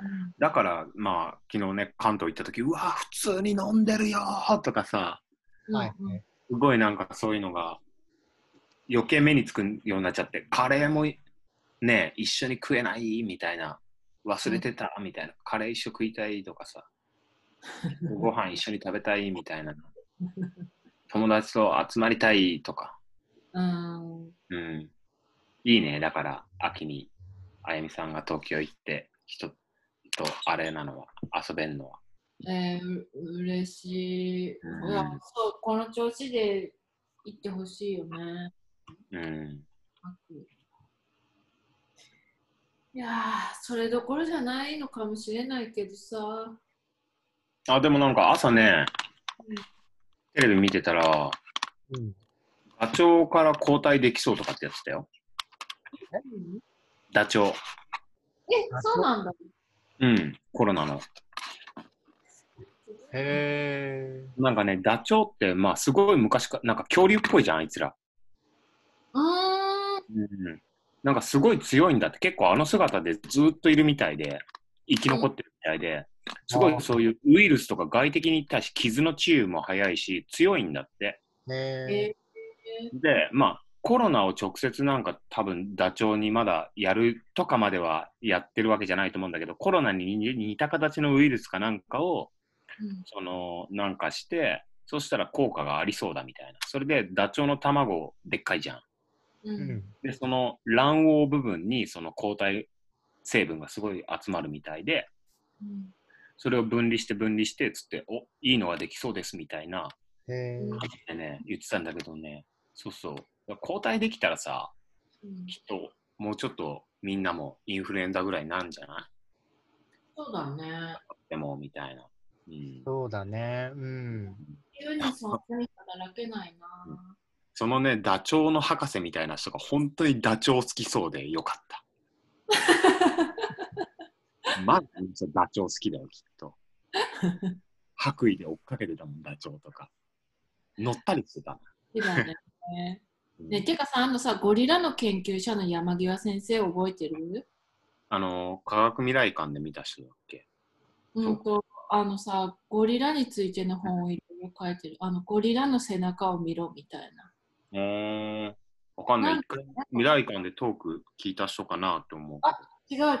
うん、だからまあ昨日ね、関東行った時、うわー普通に飲んでるよーとかさ、はい、すごいなんかそういうのが余計目につくようになっちゃって、カレーもね一緒に食えないみたいな、忘れてたみたいな、カレー一緒食いたいとかさ、ご飯一緒に食べたいみたいな、友達と集まりたいとか、うん、うん、いいね。だから秋にあやみさんが東京行って人とあれなのは、遊べんのは、えー、うれしい、うん、そう、この調子で行ってほしいよね。うん。いやー、それどころじゃないのかもしれないけどさ。あ、でもなんか朝ね、うん、テレビ見てたら、うん、ダチョウから交代できそうとかってやつだよ。ダチョウ。え、そうなんだ。うん、コロナの。へー。なんかね、ダチョウって、まあ、すごい昔から、なんか恐竜っぽいじゃん、あいつら。あー。うん。なんかすごい強いんだって、結構あの姿でずっといるみたいで、生き残ってるみたいで、すごいそういうウイルスとか外敵に対して傷の治癒も早いし、強いんだって。へー。で、まあ、コロナを直接なんか多分ダチョウにまだやるとかまではやってるわけじゃないと思うんだけど、コロナに似た形のウイルスかなんかを、うん、そのなんかして、そしたら効果がありそうだみたいな。それでダチョウの卵でっかいじゃん。うん、でその卵黄部分にその抗体成分がすごい集まるみたいで、うん、それを分離して分離してつっておいいのができそうですみたいな感じでね言ってたんだけどね。そうそう、抗体できたらさ、うん、きっともうちょっとみんなもインフルエンザぐらいなんじゃない？そうだね。でもみたいな。うん、そうだね。うん。急にそんなに働けないな。うんそのね、ダチョウの博士みたいな人が本当にダチョウ好きそうでよかった。まずダチョウ好きだよ、きっと。白衣で追っかけてたもん、ダチョウとか。乗ったりしてたな。そうだね。ね、てかさ、あのさ、ゴリラの研究者の山際先生覚えてる？あの、科学未来館で見た人だっけ？うんと、あのさ、ゴリラについての本をいろいろ書いてる。あの、ゴリラの背中を見ろみたいな。えー、わかんない。未来館でトーク聞いた人かなと思う。あ、違う違う。違う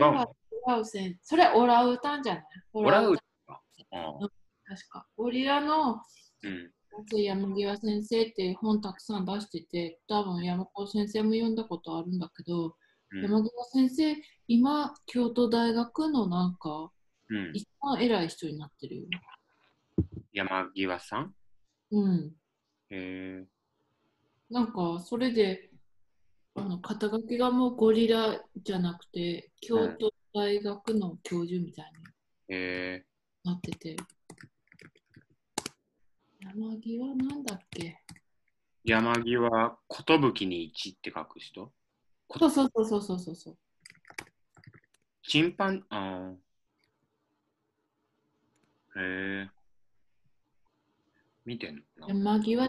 の？違う線。それオラウータンじゃない？オラウータンか。確か。ゴリラの、うん、山際先生って本たくさん出してて、多分山子先生も読んだことあるんだけど、うん、山際先生、今、京都大学のなんか、うん、一番偉い人になってるよ。山際さん？うん。へえ。なんかそれであの肩書きがもうゴリラじゃなくて京都大学の教授みたいになってて、山際なんだっけ？山際寿に一って書く人？そうそうそうそうそうそう。チンパンああ。へえ。見てんの？山際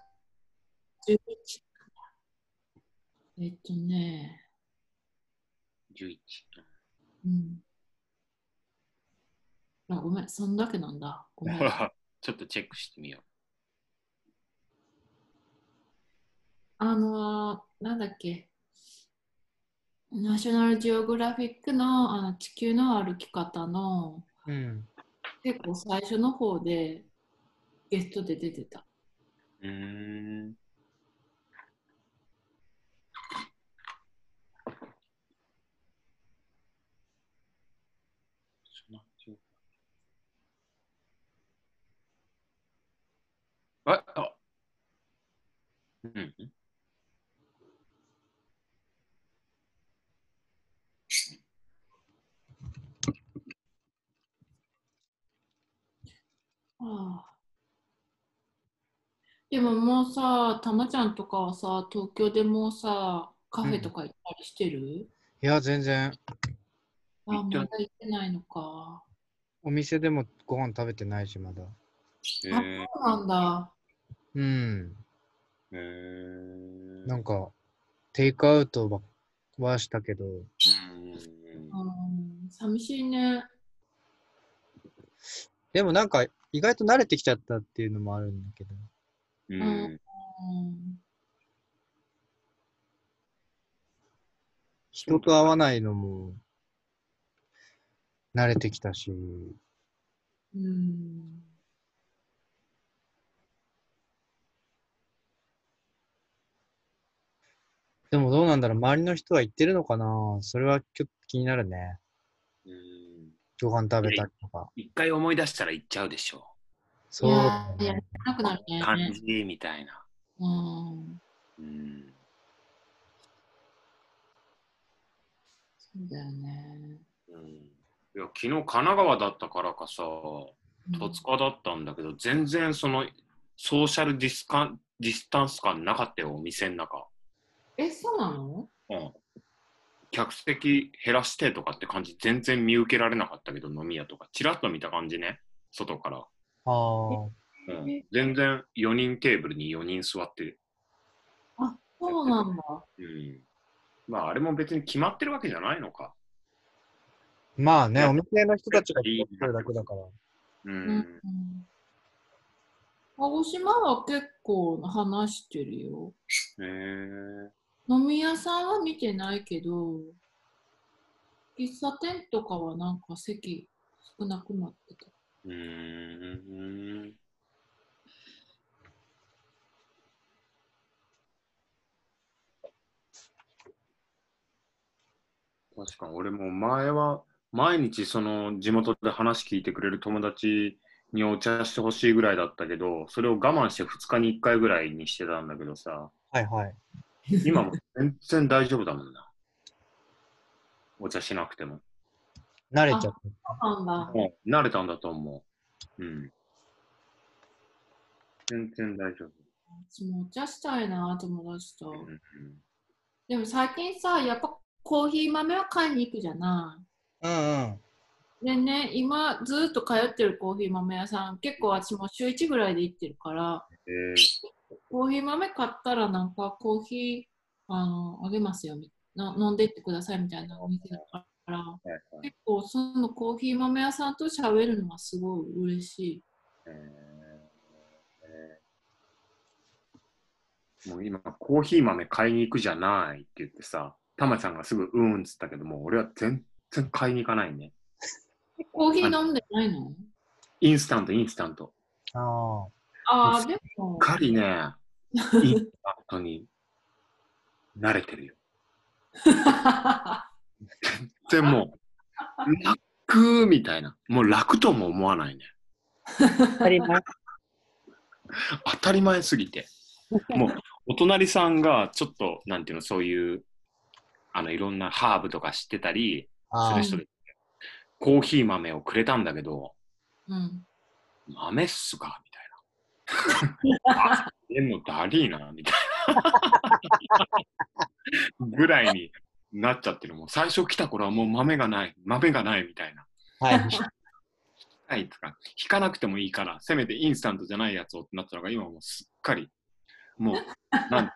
えっとねじゅういち、うん、あごめん、そんだけなんだ。ごめんちょっとチェックしてみよう。あのー、なんだっけ、ナショナルジオグラフィック の, あの地球の歩き方の、うん、結構最初の方でゲストで出てた。うーん、ああ、うん。ああ。でももうさ、たまちゃんとかはさ、東京でもうさ、カフェとか行ったりしてる？うん、いや、全然。ああ、まだ行ってないのか。お店でもご飯食べてないし、まだ。えー、あ、そうなんだ。うん、えー、なんかテイクアウトはしたけど、うん、寂しいね。でもなんか意外と慣れてきちゃったっていうのもあるんだけど、うんうん、人と会わないのも慣れてきたし、うんでもどうなんだろう、周りの人は行ってるのかな、それはちょっと気になるね。うん、ご飯食べたりとか。一回思い出したら行っちゃうでしょ。そうだね。いや、なくなるね。感じみたいな。うん。うん。そうだよね。うん。いや、昨日神奈川だったからかさ、戸塚だったんだけど、うん、全然そのソーシャルディスカン、ディスタンス感なかったよ、お店の中。え、そうなの？うん。客席減らしてとかって感じ全然見受けられなかったけど、飲み屋とかちらっと見た感じね。外から。あー、うん、全然よにんテーブルによにん座ってる。あ、そうなんだ。うん。まああれも別に決まってるわけじゃないのか。まあね、お店の人たちが決まってるだけだから。うん。うん、鹿児島は結構話してるよ。へえ。飲み屋さんは見てないけど、喫茶店とかはなんか席少なくなってた。うーん。確かに俺も前は毎日その地元で話聞いてくれる友達にお茶してほしいぐらいだったけど、それを我慢してふつかにいっかいぐらいにしてたんだけどさ、はいはい、今も全然大丈夫だもんな。お茶しなくても慣れちゃった。もう慣れたんだと思う、うん、全然大丈夫。私もお茶したいな友達と、うんうん、でも最近さやっぱコーヒー豆は買いに行くじゃない。うんうん。でね、今ずっと通ってるコーヒー豆屋さん、結構私も週いちぐらいで行ってるから、えー、コーヒー豆買ったらなんかコーヒー あの、あげますよな、飲んでってくださいみたいなお店だから、はいはい、結構そのコーヒー豆屋さんと喋るのはすごい嬉しい。えーえー、もう今コーヒー豆買いに行くじゃないって言ってさ、たまちゃんがすぐうんっつったけども、俺は全然買いに行かないね。コーヒー飲んでないの？インスタント、インスタント。ああ。でも。しっかりね、インスタントに慣れてるよ。全然もう、楽みたいな。もう楽とも思わないね。当たり前。当たり前すぎて。もう、お隣さんがちょっと、なんていうの、そういう。あのいろんなハーブとか知ってたりする人で、コーヒー豆をくれたんだけど、うん、豆っすかみたいな。でもダリーなみたいなぐらいになっちゃってる。もう最初来た頃はもう豆がない豆がないみたいな。はい。はいとか引かなくてもいいからせめてインスタントじゃないやつをってなったのが今もうすっかりもうなん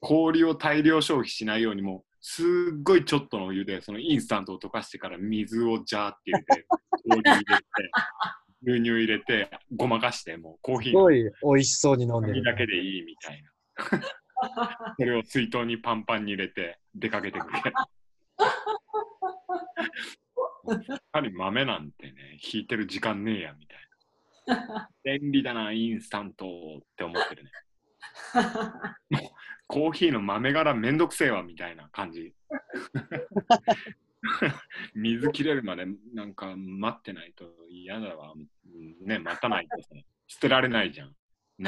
氷を大量消費しないようにもうすっごいちょっとのお湯でそのインスタントを溶かしてから水をジャーって入れて氷入れて牛乳入れてごまかしてもうコーヒーすごい美味しそうに飲んでるだけでいいみたいな。それを水筒にパンパンに入れて出かけてくれる。やっぱり豆なんてね引いてる時間ねえやみたいな。便利だなインスタントって思ってるね。もうコーヒーの豆柄めんどくせえわみたいな感じ。水切れるまでなんか待ってないと嫌だわね。待たないと、ね、捨てられないじゃん。